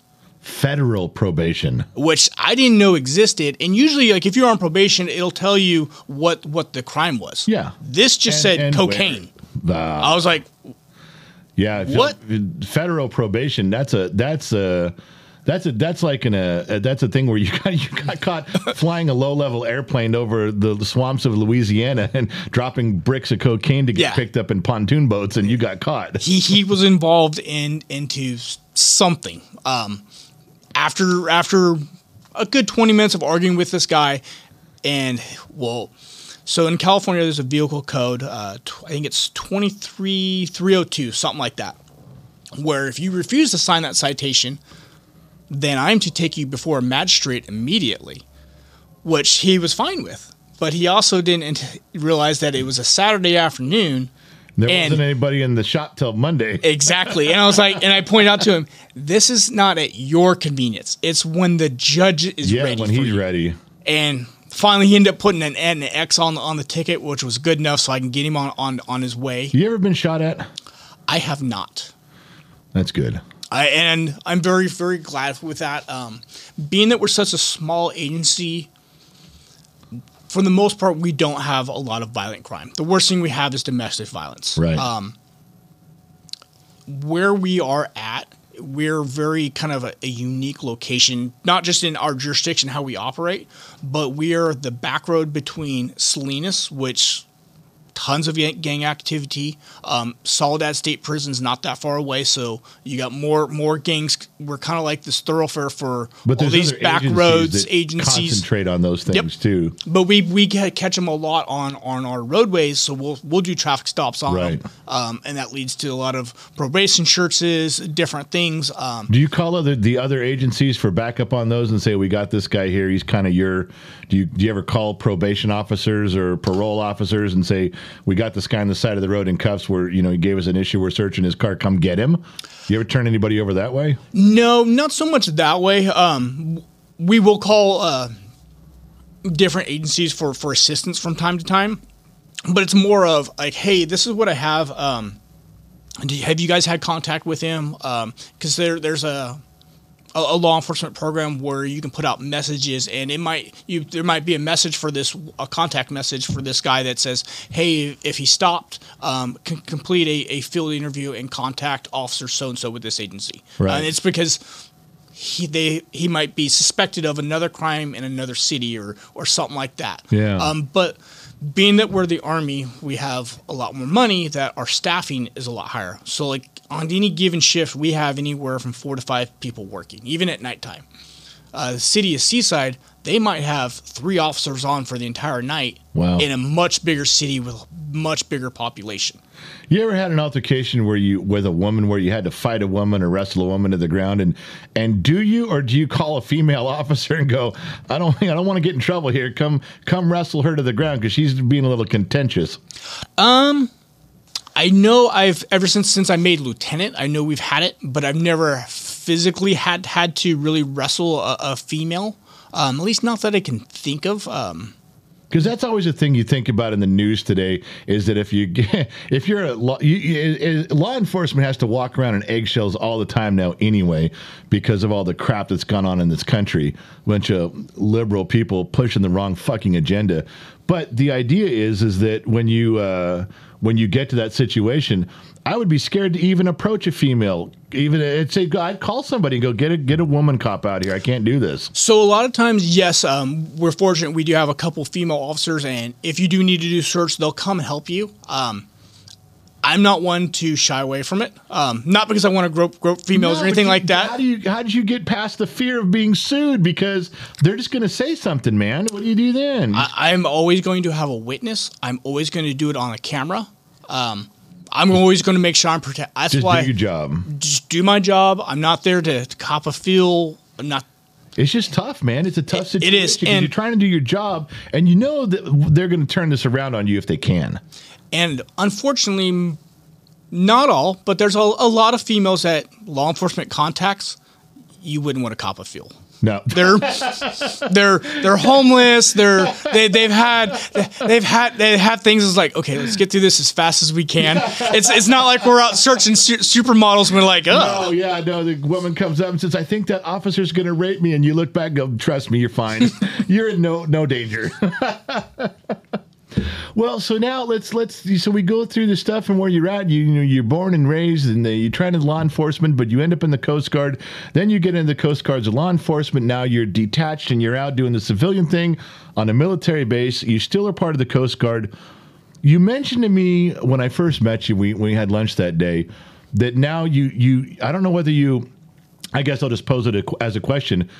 Federal probation. Which I didn't know existed. And usually, like, if you're on probation, it'll tell you what, what the crime was. Yeah. This just and, said and cocaine. The- I was like... Yeah. What? Federal probation. That's a, that's a, That's a that's like an a that's a thing where you got you got caught flying a low level airplane over the swamps of Louisiana and dropping bricks of cocaine to get yeah. picked up in pontoon boats, and you got caught. He he was involved in into something. Um, after after a good twenty minutes of arguing with this guy, and well, so in California there's a vehicle code. Uh, tw- I think it's twenty-three three oh two, something like that, where if you refuse to sign that citation, then I'm to take you before a magistrate immediately, which he was fine with. But he also didn't realize that it was a Saturday afternoon. There and wasn't anybody in the shop till Monday. Exactly. And I was like, and I pointed out to him, this is not at your convenience. It's when the judge is yeah, ready. Yeah, when he's you. ready. And finally, he ended up putting an N and an X on the, on the ticket, which was good enough so I can get him on, on, on his way. You ever been shot at? I have not. That's good. I, and I'm very, very glad with that. Um, being that we're such a small agency, for the most part, we don't have a lot of violent crime. The worst thing we have is domestic violence. Right. Um, where we are at, we're very kind of a, a unique location, not just in our jurisdiction, how we operate, but we are the back road between Salinas, which... tons of gang activity. Um, Soledad State Prison's not that far away, so you got more more gangs. We're kind of like this thoroughfare for but all these back agencies roads that agencies. Concentrate on those things yep. too. But we we catch them a lot on, on our roadways, so we'll we'll do traffic stops on right. them, um, and that leads to a lot of probation searches, different things. Um, do you call other the other agencies for backup on those and say we got this guy here? He's kind of your. Do you do you ever call probation officers or parole officers and say, we got this guy on the side of the road in cuffs where, you know, he gave us an issue. We're searching his car. Come get him. You ever turn anybody over that way? No, not so much that way. Um, we will call uh, different agencies for, for assistance from time to time. But it's more of like, hey, this is what I have. Um, do you, have you guys had contact with him? Because um, there there's a... a law enforcement program where you can put out messages, and it might you there might be a message for this a contact message for this guy that says, hey, if he stopped, um, can complete a, a field interview and contact officer so-and-so with this agency. Right. Uh, and it's because he they he might be suspected of another crime in another city or or something like that. Yeah. Um, but being that we're the Army, we have a lot more money, that our staffing is a lot higher. So like on any given shift, we have anywhere from four to five people working, even at nighttime. Uh, the city of Seaside, they might have three officers on for the entire night wow. in a much bigger city with a much bigger population. You ever had an altercation where you with a woman where you had to fight a woman or wrestle a woman to the ground? And and do you or do you call a female officer and go, I don't I don't want to get in trouble here. Come come wrestle her to the ground because she's being a little contentious. Um, I know I've ever since since I made lieutenant, I know we've had it, but I've never physically had had to really wrestle a, a female. Um, at least not that I can think of. Um, Because that's always a thing you think about in the news today is that if you get, if you're a law, you, you, law enforcement has to walk around in eggshells all the time now anyway because of all the crap that's gone on in this country, a bunch of liberal people pushing the wrong fucking agenda. But the idea is is that when you uh, when you get to that situation, I would be scared to even approach a female. Even I'd say, I'd call somebody and go, get a get a woman cop out here. I can't do this. So a lot of times, yes, um, we're fortunate. We do have a couple female officers, and if you do need to do search, they'll come and help you. Um, I'm not one to shy away from it. Um, not because I want to grope, grope females no, or anything you, like that. How do you how did you get past the fear of being sued? Because they're just going to say something, man. What do you do then? I, I'm always going to have a witness. I'm always going to do it on a camera. Um I'm always going to make sure I'm protected. That's just why do your job. Just do my job. I'm not there to, to cop a feel. I'm not. It's just tough, man. It's a tough it, situation. It is. And you're trying to do your job, and you know that they're going to turn this around on you if they can. And unfortunately, not all, but there's a, a lot of females that law enforcement contacts you wouldn't want to cop a feel. No, they're they're they're homeless. They're they they've had they've had they have things. It's like, okay, let's get through this as fast as we can. It's it's not like we're out searching su- supermodels. And we're like, oh no, yeah, no. The woman comes up and says, "I think that officer's going to rape me," and you look back and go, "Trust me, you're fine. You're in no no danger." Well, so now let's let's so we go through the stuff and where you're at. You, you know, you're born and raised, and you train in law enforcement, but you end up in the Coast Guard. Then you get into the Coast Guard's law enforcement. Now you're detached and you're out doing the civilian thing on a military base. You still are part of the Coast Guard. You mentioned to me when I first met you, we we had lunch that day, that now you you I don't know whether you. I guess I'll just pose it as a question.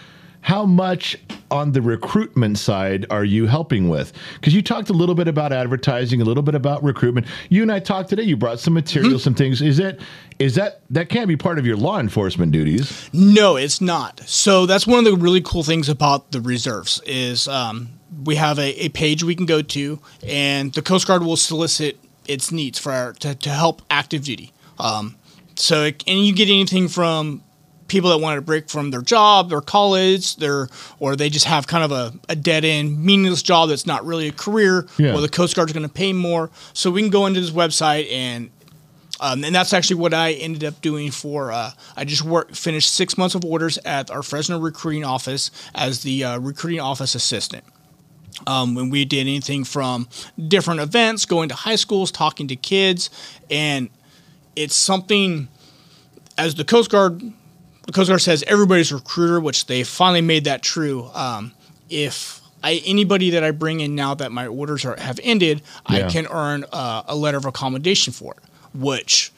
How much on the recruitment side are you helping with? Because you talked a little bit about advertising, a little bit about recruitment. You and I talked today. You brought some materials, mm-hmm. some things. Is that is that that can't be part of your law enforcement duties? No, it's not. So that's one of the really cool things about the reserves is um, we have a, a page we can go to, and the Coast Guard will solicit its needs for our, to, to help active duty. Um, so it, and you get anything from people that wanted a break from their job, their college, their or they just have kind of a, a dead-end, meaningless job that's not really a career, yeah. or the Coast Guard's going to pay more. So we can go into this website, and um, and that's actually what I ended up doing for uh, – I just worked, finished six months of orders at our Fresno recruiting office as the uh, recruiting office assistant. Um, when we did anything from different events, going to high schools, talking to kids, and it's something – as the Coast Guard – the Coast Guard says everybody's a recruiter, which they finally made that true. Um, if I, anybody that I bring in now that my orders are, have ended, yeah. I can earn uh, a letter of recommendation for it, which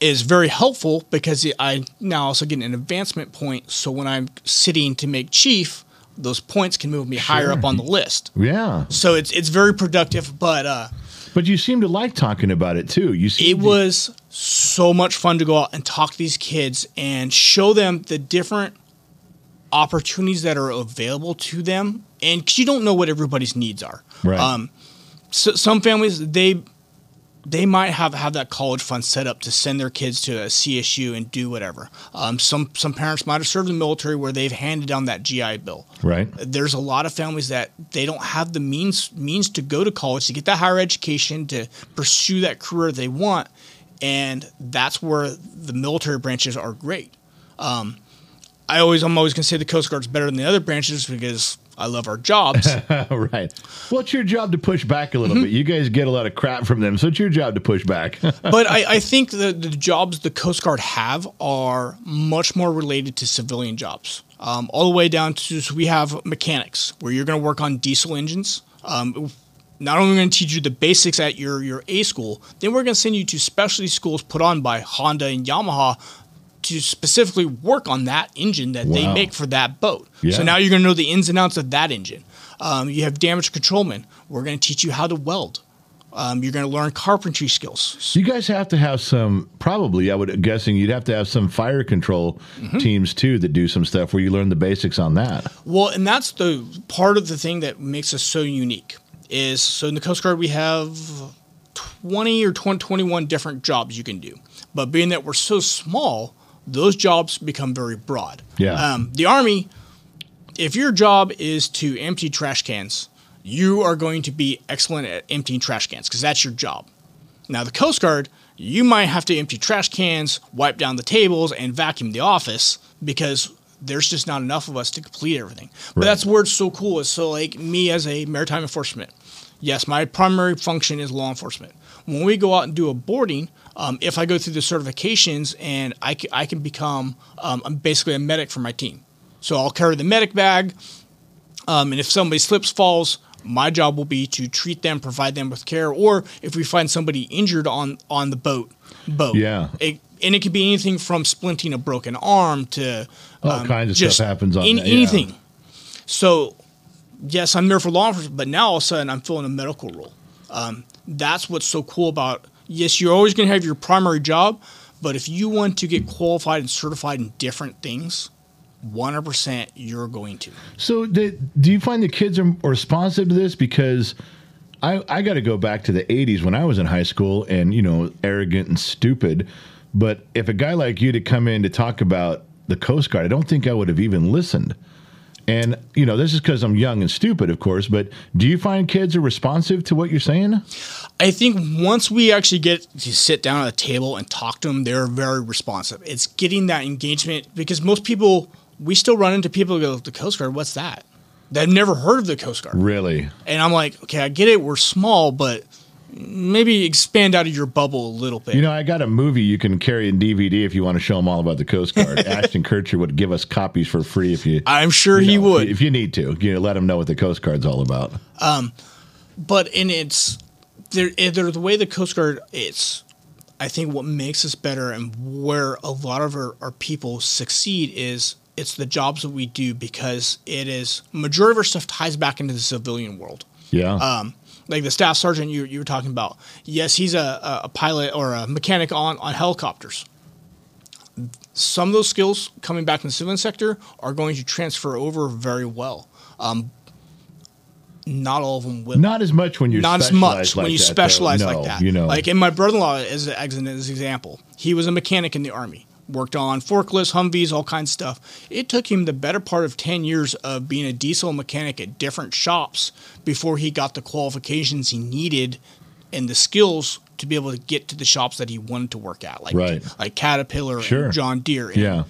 is very helpful because I now also get an advancement point. So when I'm sitting to make chief, those points can move me sure. higher up on the list. Yeah. So it's it's very productive, but uh, but you seem to like talking about it too. You seem it to- was. so much fun to go out and talk to these kids and show them the different opportunities that are available to them. And because you don't know what everybody's needs are. Right. Um, so some families, they they might have, have that college fund set up to send their kids to a C S U and do whatever. Um, some, some parents might have served in the military where they've handed down that G I Bill. Right. There's a lot of families that they don't have the means means to go to college, to get that higher education, to pursue that career they want. And that's where the military branches are great. Um, I always, I'm always going to say the Coast Guard's better than the other branches because I love our jobs. Right. Well, it's your job to push back a little mm-hmm. bit. You guys get a lot of crap from them, so it's your job to push back. But I, I think the, the jobs the Coast Guard have are much more related to civilian jobs, um, all the way down to so we have mechanics where you're going to work on diesel engines. Um, Not only are we going to teach you the basics at your, your A school, then we're going to send you to specialty schools put on by Honda and Yamaha to specifically work on that engine that wow. they make for that boat. Yeah. So now you're going to know the ins and outs of that engine. Um, you have damage controlmen. We're going to teach you how to weld. Um, you're going to learn carpentry skills. You guys have to have some, probably, I would guessing you'd have to have some fire control mm-hmm. teams too that do some stuff where you learn the basics on that. Well, and that's the part of the thing that makes us so unique. Is so in the Coast Guard we have twenty or twenty, twenty-one different jobs you can do, but being that we're so small, those jobs become very broad. Yeah. Um, the Army, if your job is to empty trash cans, you are going to be excellent at emptying trash cans because that's your job. Now the Coast Guard, you might have to empty trash cans, wipe down the tables, and vacuum the office because there's just not enough of us to complete everything. But right. that's where it's so cool. Is so like me as a maritime enforcement. Yes, my primary function is law enforcement. When we go out and do a boarding, um, if I go through the certifications, and I, c- I can become um, I'm basically a medic for my team. So I'll carry the medic bag, um, and if somebody slips, falls, my job will be to treat them, provide them with care, or if we find somebody injured on, on the boat, boat. Yeah. It, and it could be anything from splinting a broken arm to all um, kinds of just stuff happens on any, that, yeah. anything. So, yes, I'm there for law enforcement, but now all of a sudden I'm filling a medical role. Um, that's what's so cool about. Yes, you're always going to have your primary job, but if you want to get qualified and certified in different things, one hundred percent you're going to. So, the, do you find the kids are responsive to this? Because I I got to go back to the eighties when I was in high school, and you know, arrogant and stupid. But if a guy like you to come in to talk about the Coast Guard, I don't think I would have even listened. And, you know, this is because I'm young and stupid, of course, but do you find kids are responsive to what you're saying? I think once we actually get to sit down at a table and talk to them, they're very responsive. It's getting that engagement because most people, we still run into people who go, the Coast Guard, what's that? that never heard of the Coast Guard. Really? And I'm like, okay, I get it. We're small, but maybe expand out of your bubble a little bit. You know, I got a movie you can carry in D V D if you want to show them all about the Coast Guard. Ashton Kutcher would give us copies for free if you. I'm sure you he know, would. If you need to, you know, let him know what the Coast Guard's all about. Um, but in its, they're, they're the way the Coast Guard is. I think what makes us better and where a lot of our, our people succeed is it's the jobs that we do, because it is majority of our stuff ties back into the civilian world. Yeah. Um, like the staff sergeant you you were talking about. Yes, he's a, a pilot or a mechanic on, on helicopters. Some of those skills coming back from the civilian sector are going to transfer over very well. Um, Not all of them will. Not as much when you're not as much like when you that, specialize no, like that. You know, like in my brother-in-law as an example, he was a mechanic in the Army, worked on forklifts, Humvees, all kinds of stuff. It took him the better part of ten years of being a diesel mechanic at different shops before he got the qualifications he needed and the skills to be able to get to the shops that he wanted to work at, like right. like Caterpillar, sure. and John Deere, and, yeah.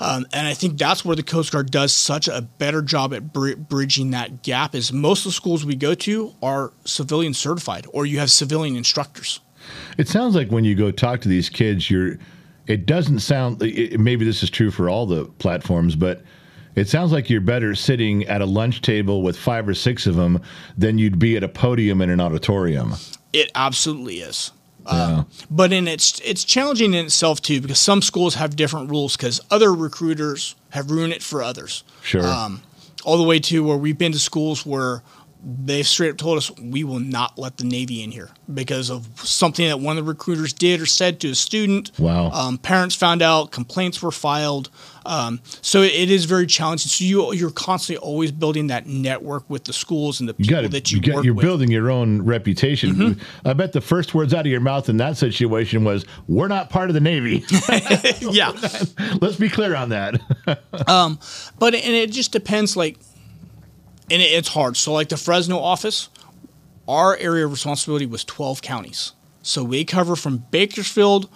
Um, and I think that's where the Coast Guard does such a better job at br- bridging that gap, is most of the schools we go to are civilian certified, or you have civilian instructors. It sounds like when you go talk to these kids, you're. It doesn't sound. It, maybe this is true for all the platforms, but it sounds like you're better sitting at a lunch table with five or six of them than you'd be at a podium in an auditorium. It absolutely is. Uh, yeah. But in it's it's challenging in itself too, because some schools have different rules, because other recruiters have ruined it for others. Sure. Um, all the way to where we've been to schools where they've straight up told us, we will not let the Navy in here because of something that one of the recruiters did or said to a student. Wow. Um, parents found out, complaints were filed. Um, so it, it is very challenging. So you, you're constantly always building that network with the schools and the people you gotta, that you, you got, work you're with. You're building your own reputation. Mm-hmm. I bet the first words out of your mouth in that situation was, we're not part of the Navy. Yeah. Let's be clear on that. um, but and it just depends, like, and it's hard. So, like the Fresno office, our area of responsibility was twelve counties. So we cover from Bakersfield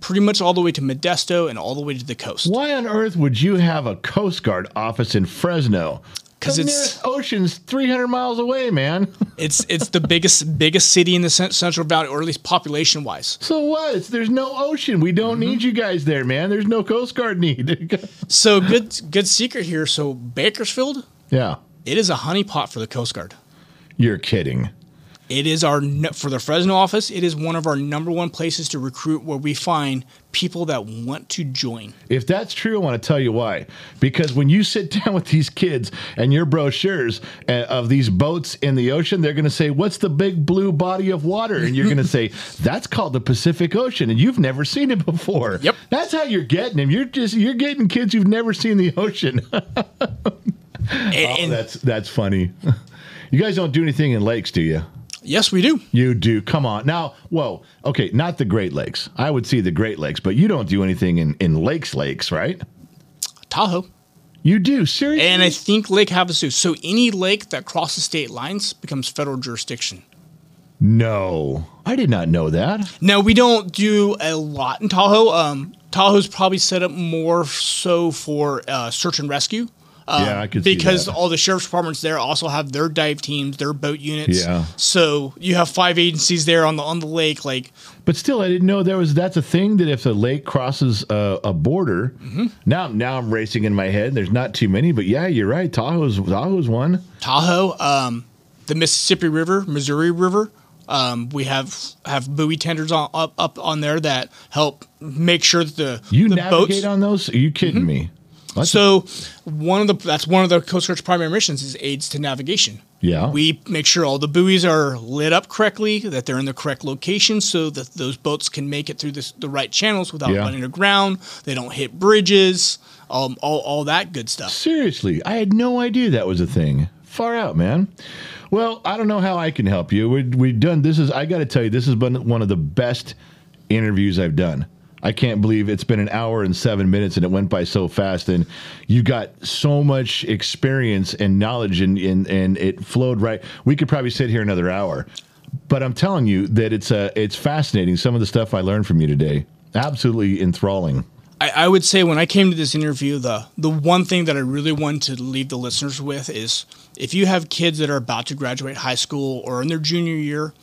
pretty much all the way to Modesto and all the way to the coast. Why on earth would you have a Coast Guard office in Fresno? Because it's ocean's three hundred miles away, man. It's it's the biggest biggest city in the Central Valley, or at least population wise. So what? It's, there's no ocean. We don't mm-hmm. need you guys there, man. There's no Coast Guard need. So good good secret here. So Bakersfield. Yeah. It is a honeypot for the Coast Guard. You're kidding. It is our, for the Fresno office, it is one of our number one places to recruit, where we find people that want to join. If that's true, I want to tell you why. Because when you sit down with these kids and your brochures of these boats in the ocean, they're going to say, what's the big blue body of water? And you're going to say, that's called the Pacific Ocean, and you've never seen it before. Yep. That's how you're getting them. You're just, you're getting kids who've never seen the ocean. And, and oh, that's that's funny. You guys don't do anything in lakes, do you? Yes, we do. You do. Come on. Now, whoa. Okay, not the Great Lakes. I would see the Great Lakes, but you don't do anything in, in lakes, lakes, right? Tahoe. You do? Seriously? And I think Lake Havasu. So any lake that crosses state lines becomes federal jurisdiction. No. I did not know that. No, we don't do a lot in Tahoe. Um, Tahoe's probably set up more so for uh, search and rescue. Um, yeah, I could because see that. All the sheriff's departments there also have their dive teams, their boat units. Yeah. So you have five agencies there on the on the lake, like. But still, I didn't know there was. That's a thing, that if the lake crosses a, a border. Mm-hmm. Now, now I'm racing in my head. There's not too many, but yeah, you're right. Tahoe's Tahoe's one. Tahoe, um, the Mississippi River, Missouri River. Um, we have have buoy tenders on, up up on there that help make sure that the you the navigate boats, on those. Are you kidding mm-hmm. me? That's so one of the that's one of the Coast Guard's primary missions is aids to navigation. Yeah. We make sure all the buoys are lit up correctly, that they're in the correct location so that those boats can make it through this, the right channels without yeah. running aground. They don't hit bridges, um, all, all that good stuff. Seriously, I had no idea that was a thing. Far out, man. Well, I don't know how I can help you. We, we've done this is I got to tell you, this has been one of the best interviews I've done. I can't believe it's been an hour and seven minutes and it went by so fast, and you got so much experience and knowledge, and, and, and it flowed right. We could probably sit here another hour, but I'm telling you that it's uh, it's fascinating. Some of the stuff I learned from you today, absolutely enthralling. I, I would say when I came to this interview, the the one thing that I really want to leave the listeners with is if you have kids that are about to graduate high school or in their junior year,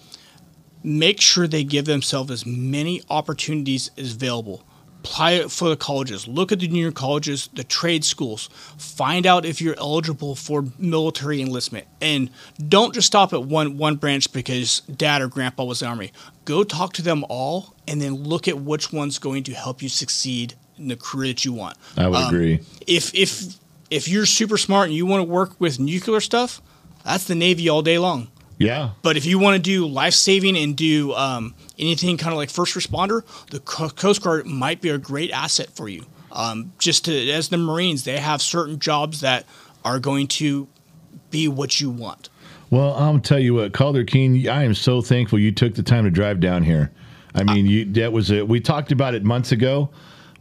make sure they give themselves as many opportunities as available. Apply for the colleges. Look at the junior colleges, the trade schools. Find out if you're eligible for military enlistment. And don't just stop at one one branch because dad or grandpa was in the Army. Go talk to them all and then look at which one's going to help you succeed in the career that you want. I would um, agree. If if if you're super smart and you want to work with nuclear stuff, that's the Navy all day long. Yeah. But if you want to do life-saving and do um, anything kind of like first responder, the Coast Guard might be a great asset for you. Um, just to, as the Marines, they have certain jobs that are going to be what you want. Well, I'll tell you what, Calder Keene, I am so thankful you took the time to drive down here. I mean, uh, you, that was it. We talked about it months ago,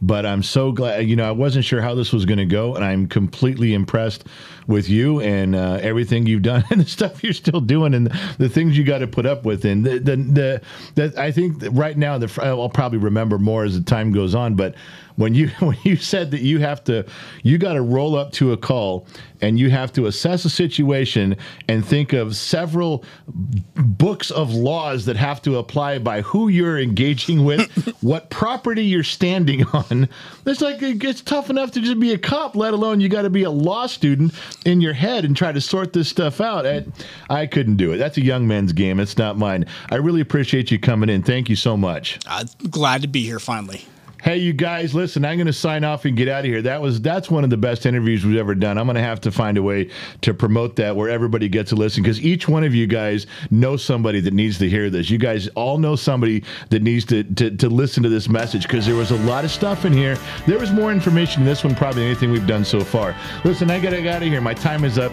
but I'm so glad. You know, I wasn't sure how this was going to go, and I'm completely impressed with you and uh, everything you've done and the stuff you're still doing and the things you got to put up with. And the the, the, the I think that right now, the, I'll probably remember more as the time goes on, but when you when you said that you have to, you got to roll up to a call and you have to assess a situation and think of several books of laws that have to apply by who you're engaging with, what property you're standing on. It's like it gets tough enough to just be a cop, let alone you got to be a law student in your head and try to sort this stuff out. I, I couldn't do it. That's a young man's game. It's not mine. I really appreciate you coming in. Thank you so much. I'm glad to be here finally. Hey, you guys, listen, I'm going to sign off and get out of here. That was That's one of the best interviews we've ever done. I'm going to have to find a way to promote that where everybody gets to listen, because each one of you guys know somebody that needs to hear this. You guys all know somebody that needs to, to, to listen to this message, because there was a lot of stuff in here. There was more information in this one probably than anything we've done so far. Listen, I got to get out of here. My time is up.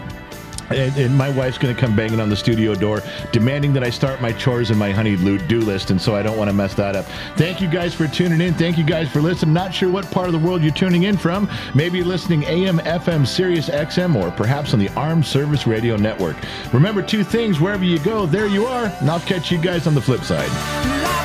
And, and my wife's going to come banging on the studio door, demanding that I start my chores and my honey do list, and so I don't want to mess that up. Thank you guys for tuning in. Thank you guys for listening. Not sure what part of the world you're tuning in from. Maybe you're listening A M, F M, Sirius X M, or perhaps on the Armed Service Radio Network. Remember two things: wherever you go, there you are, and I'll catch you guys on the flip side.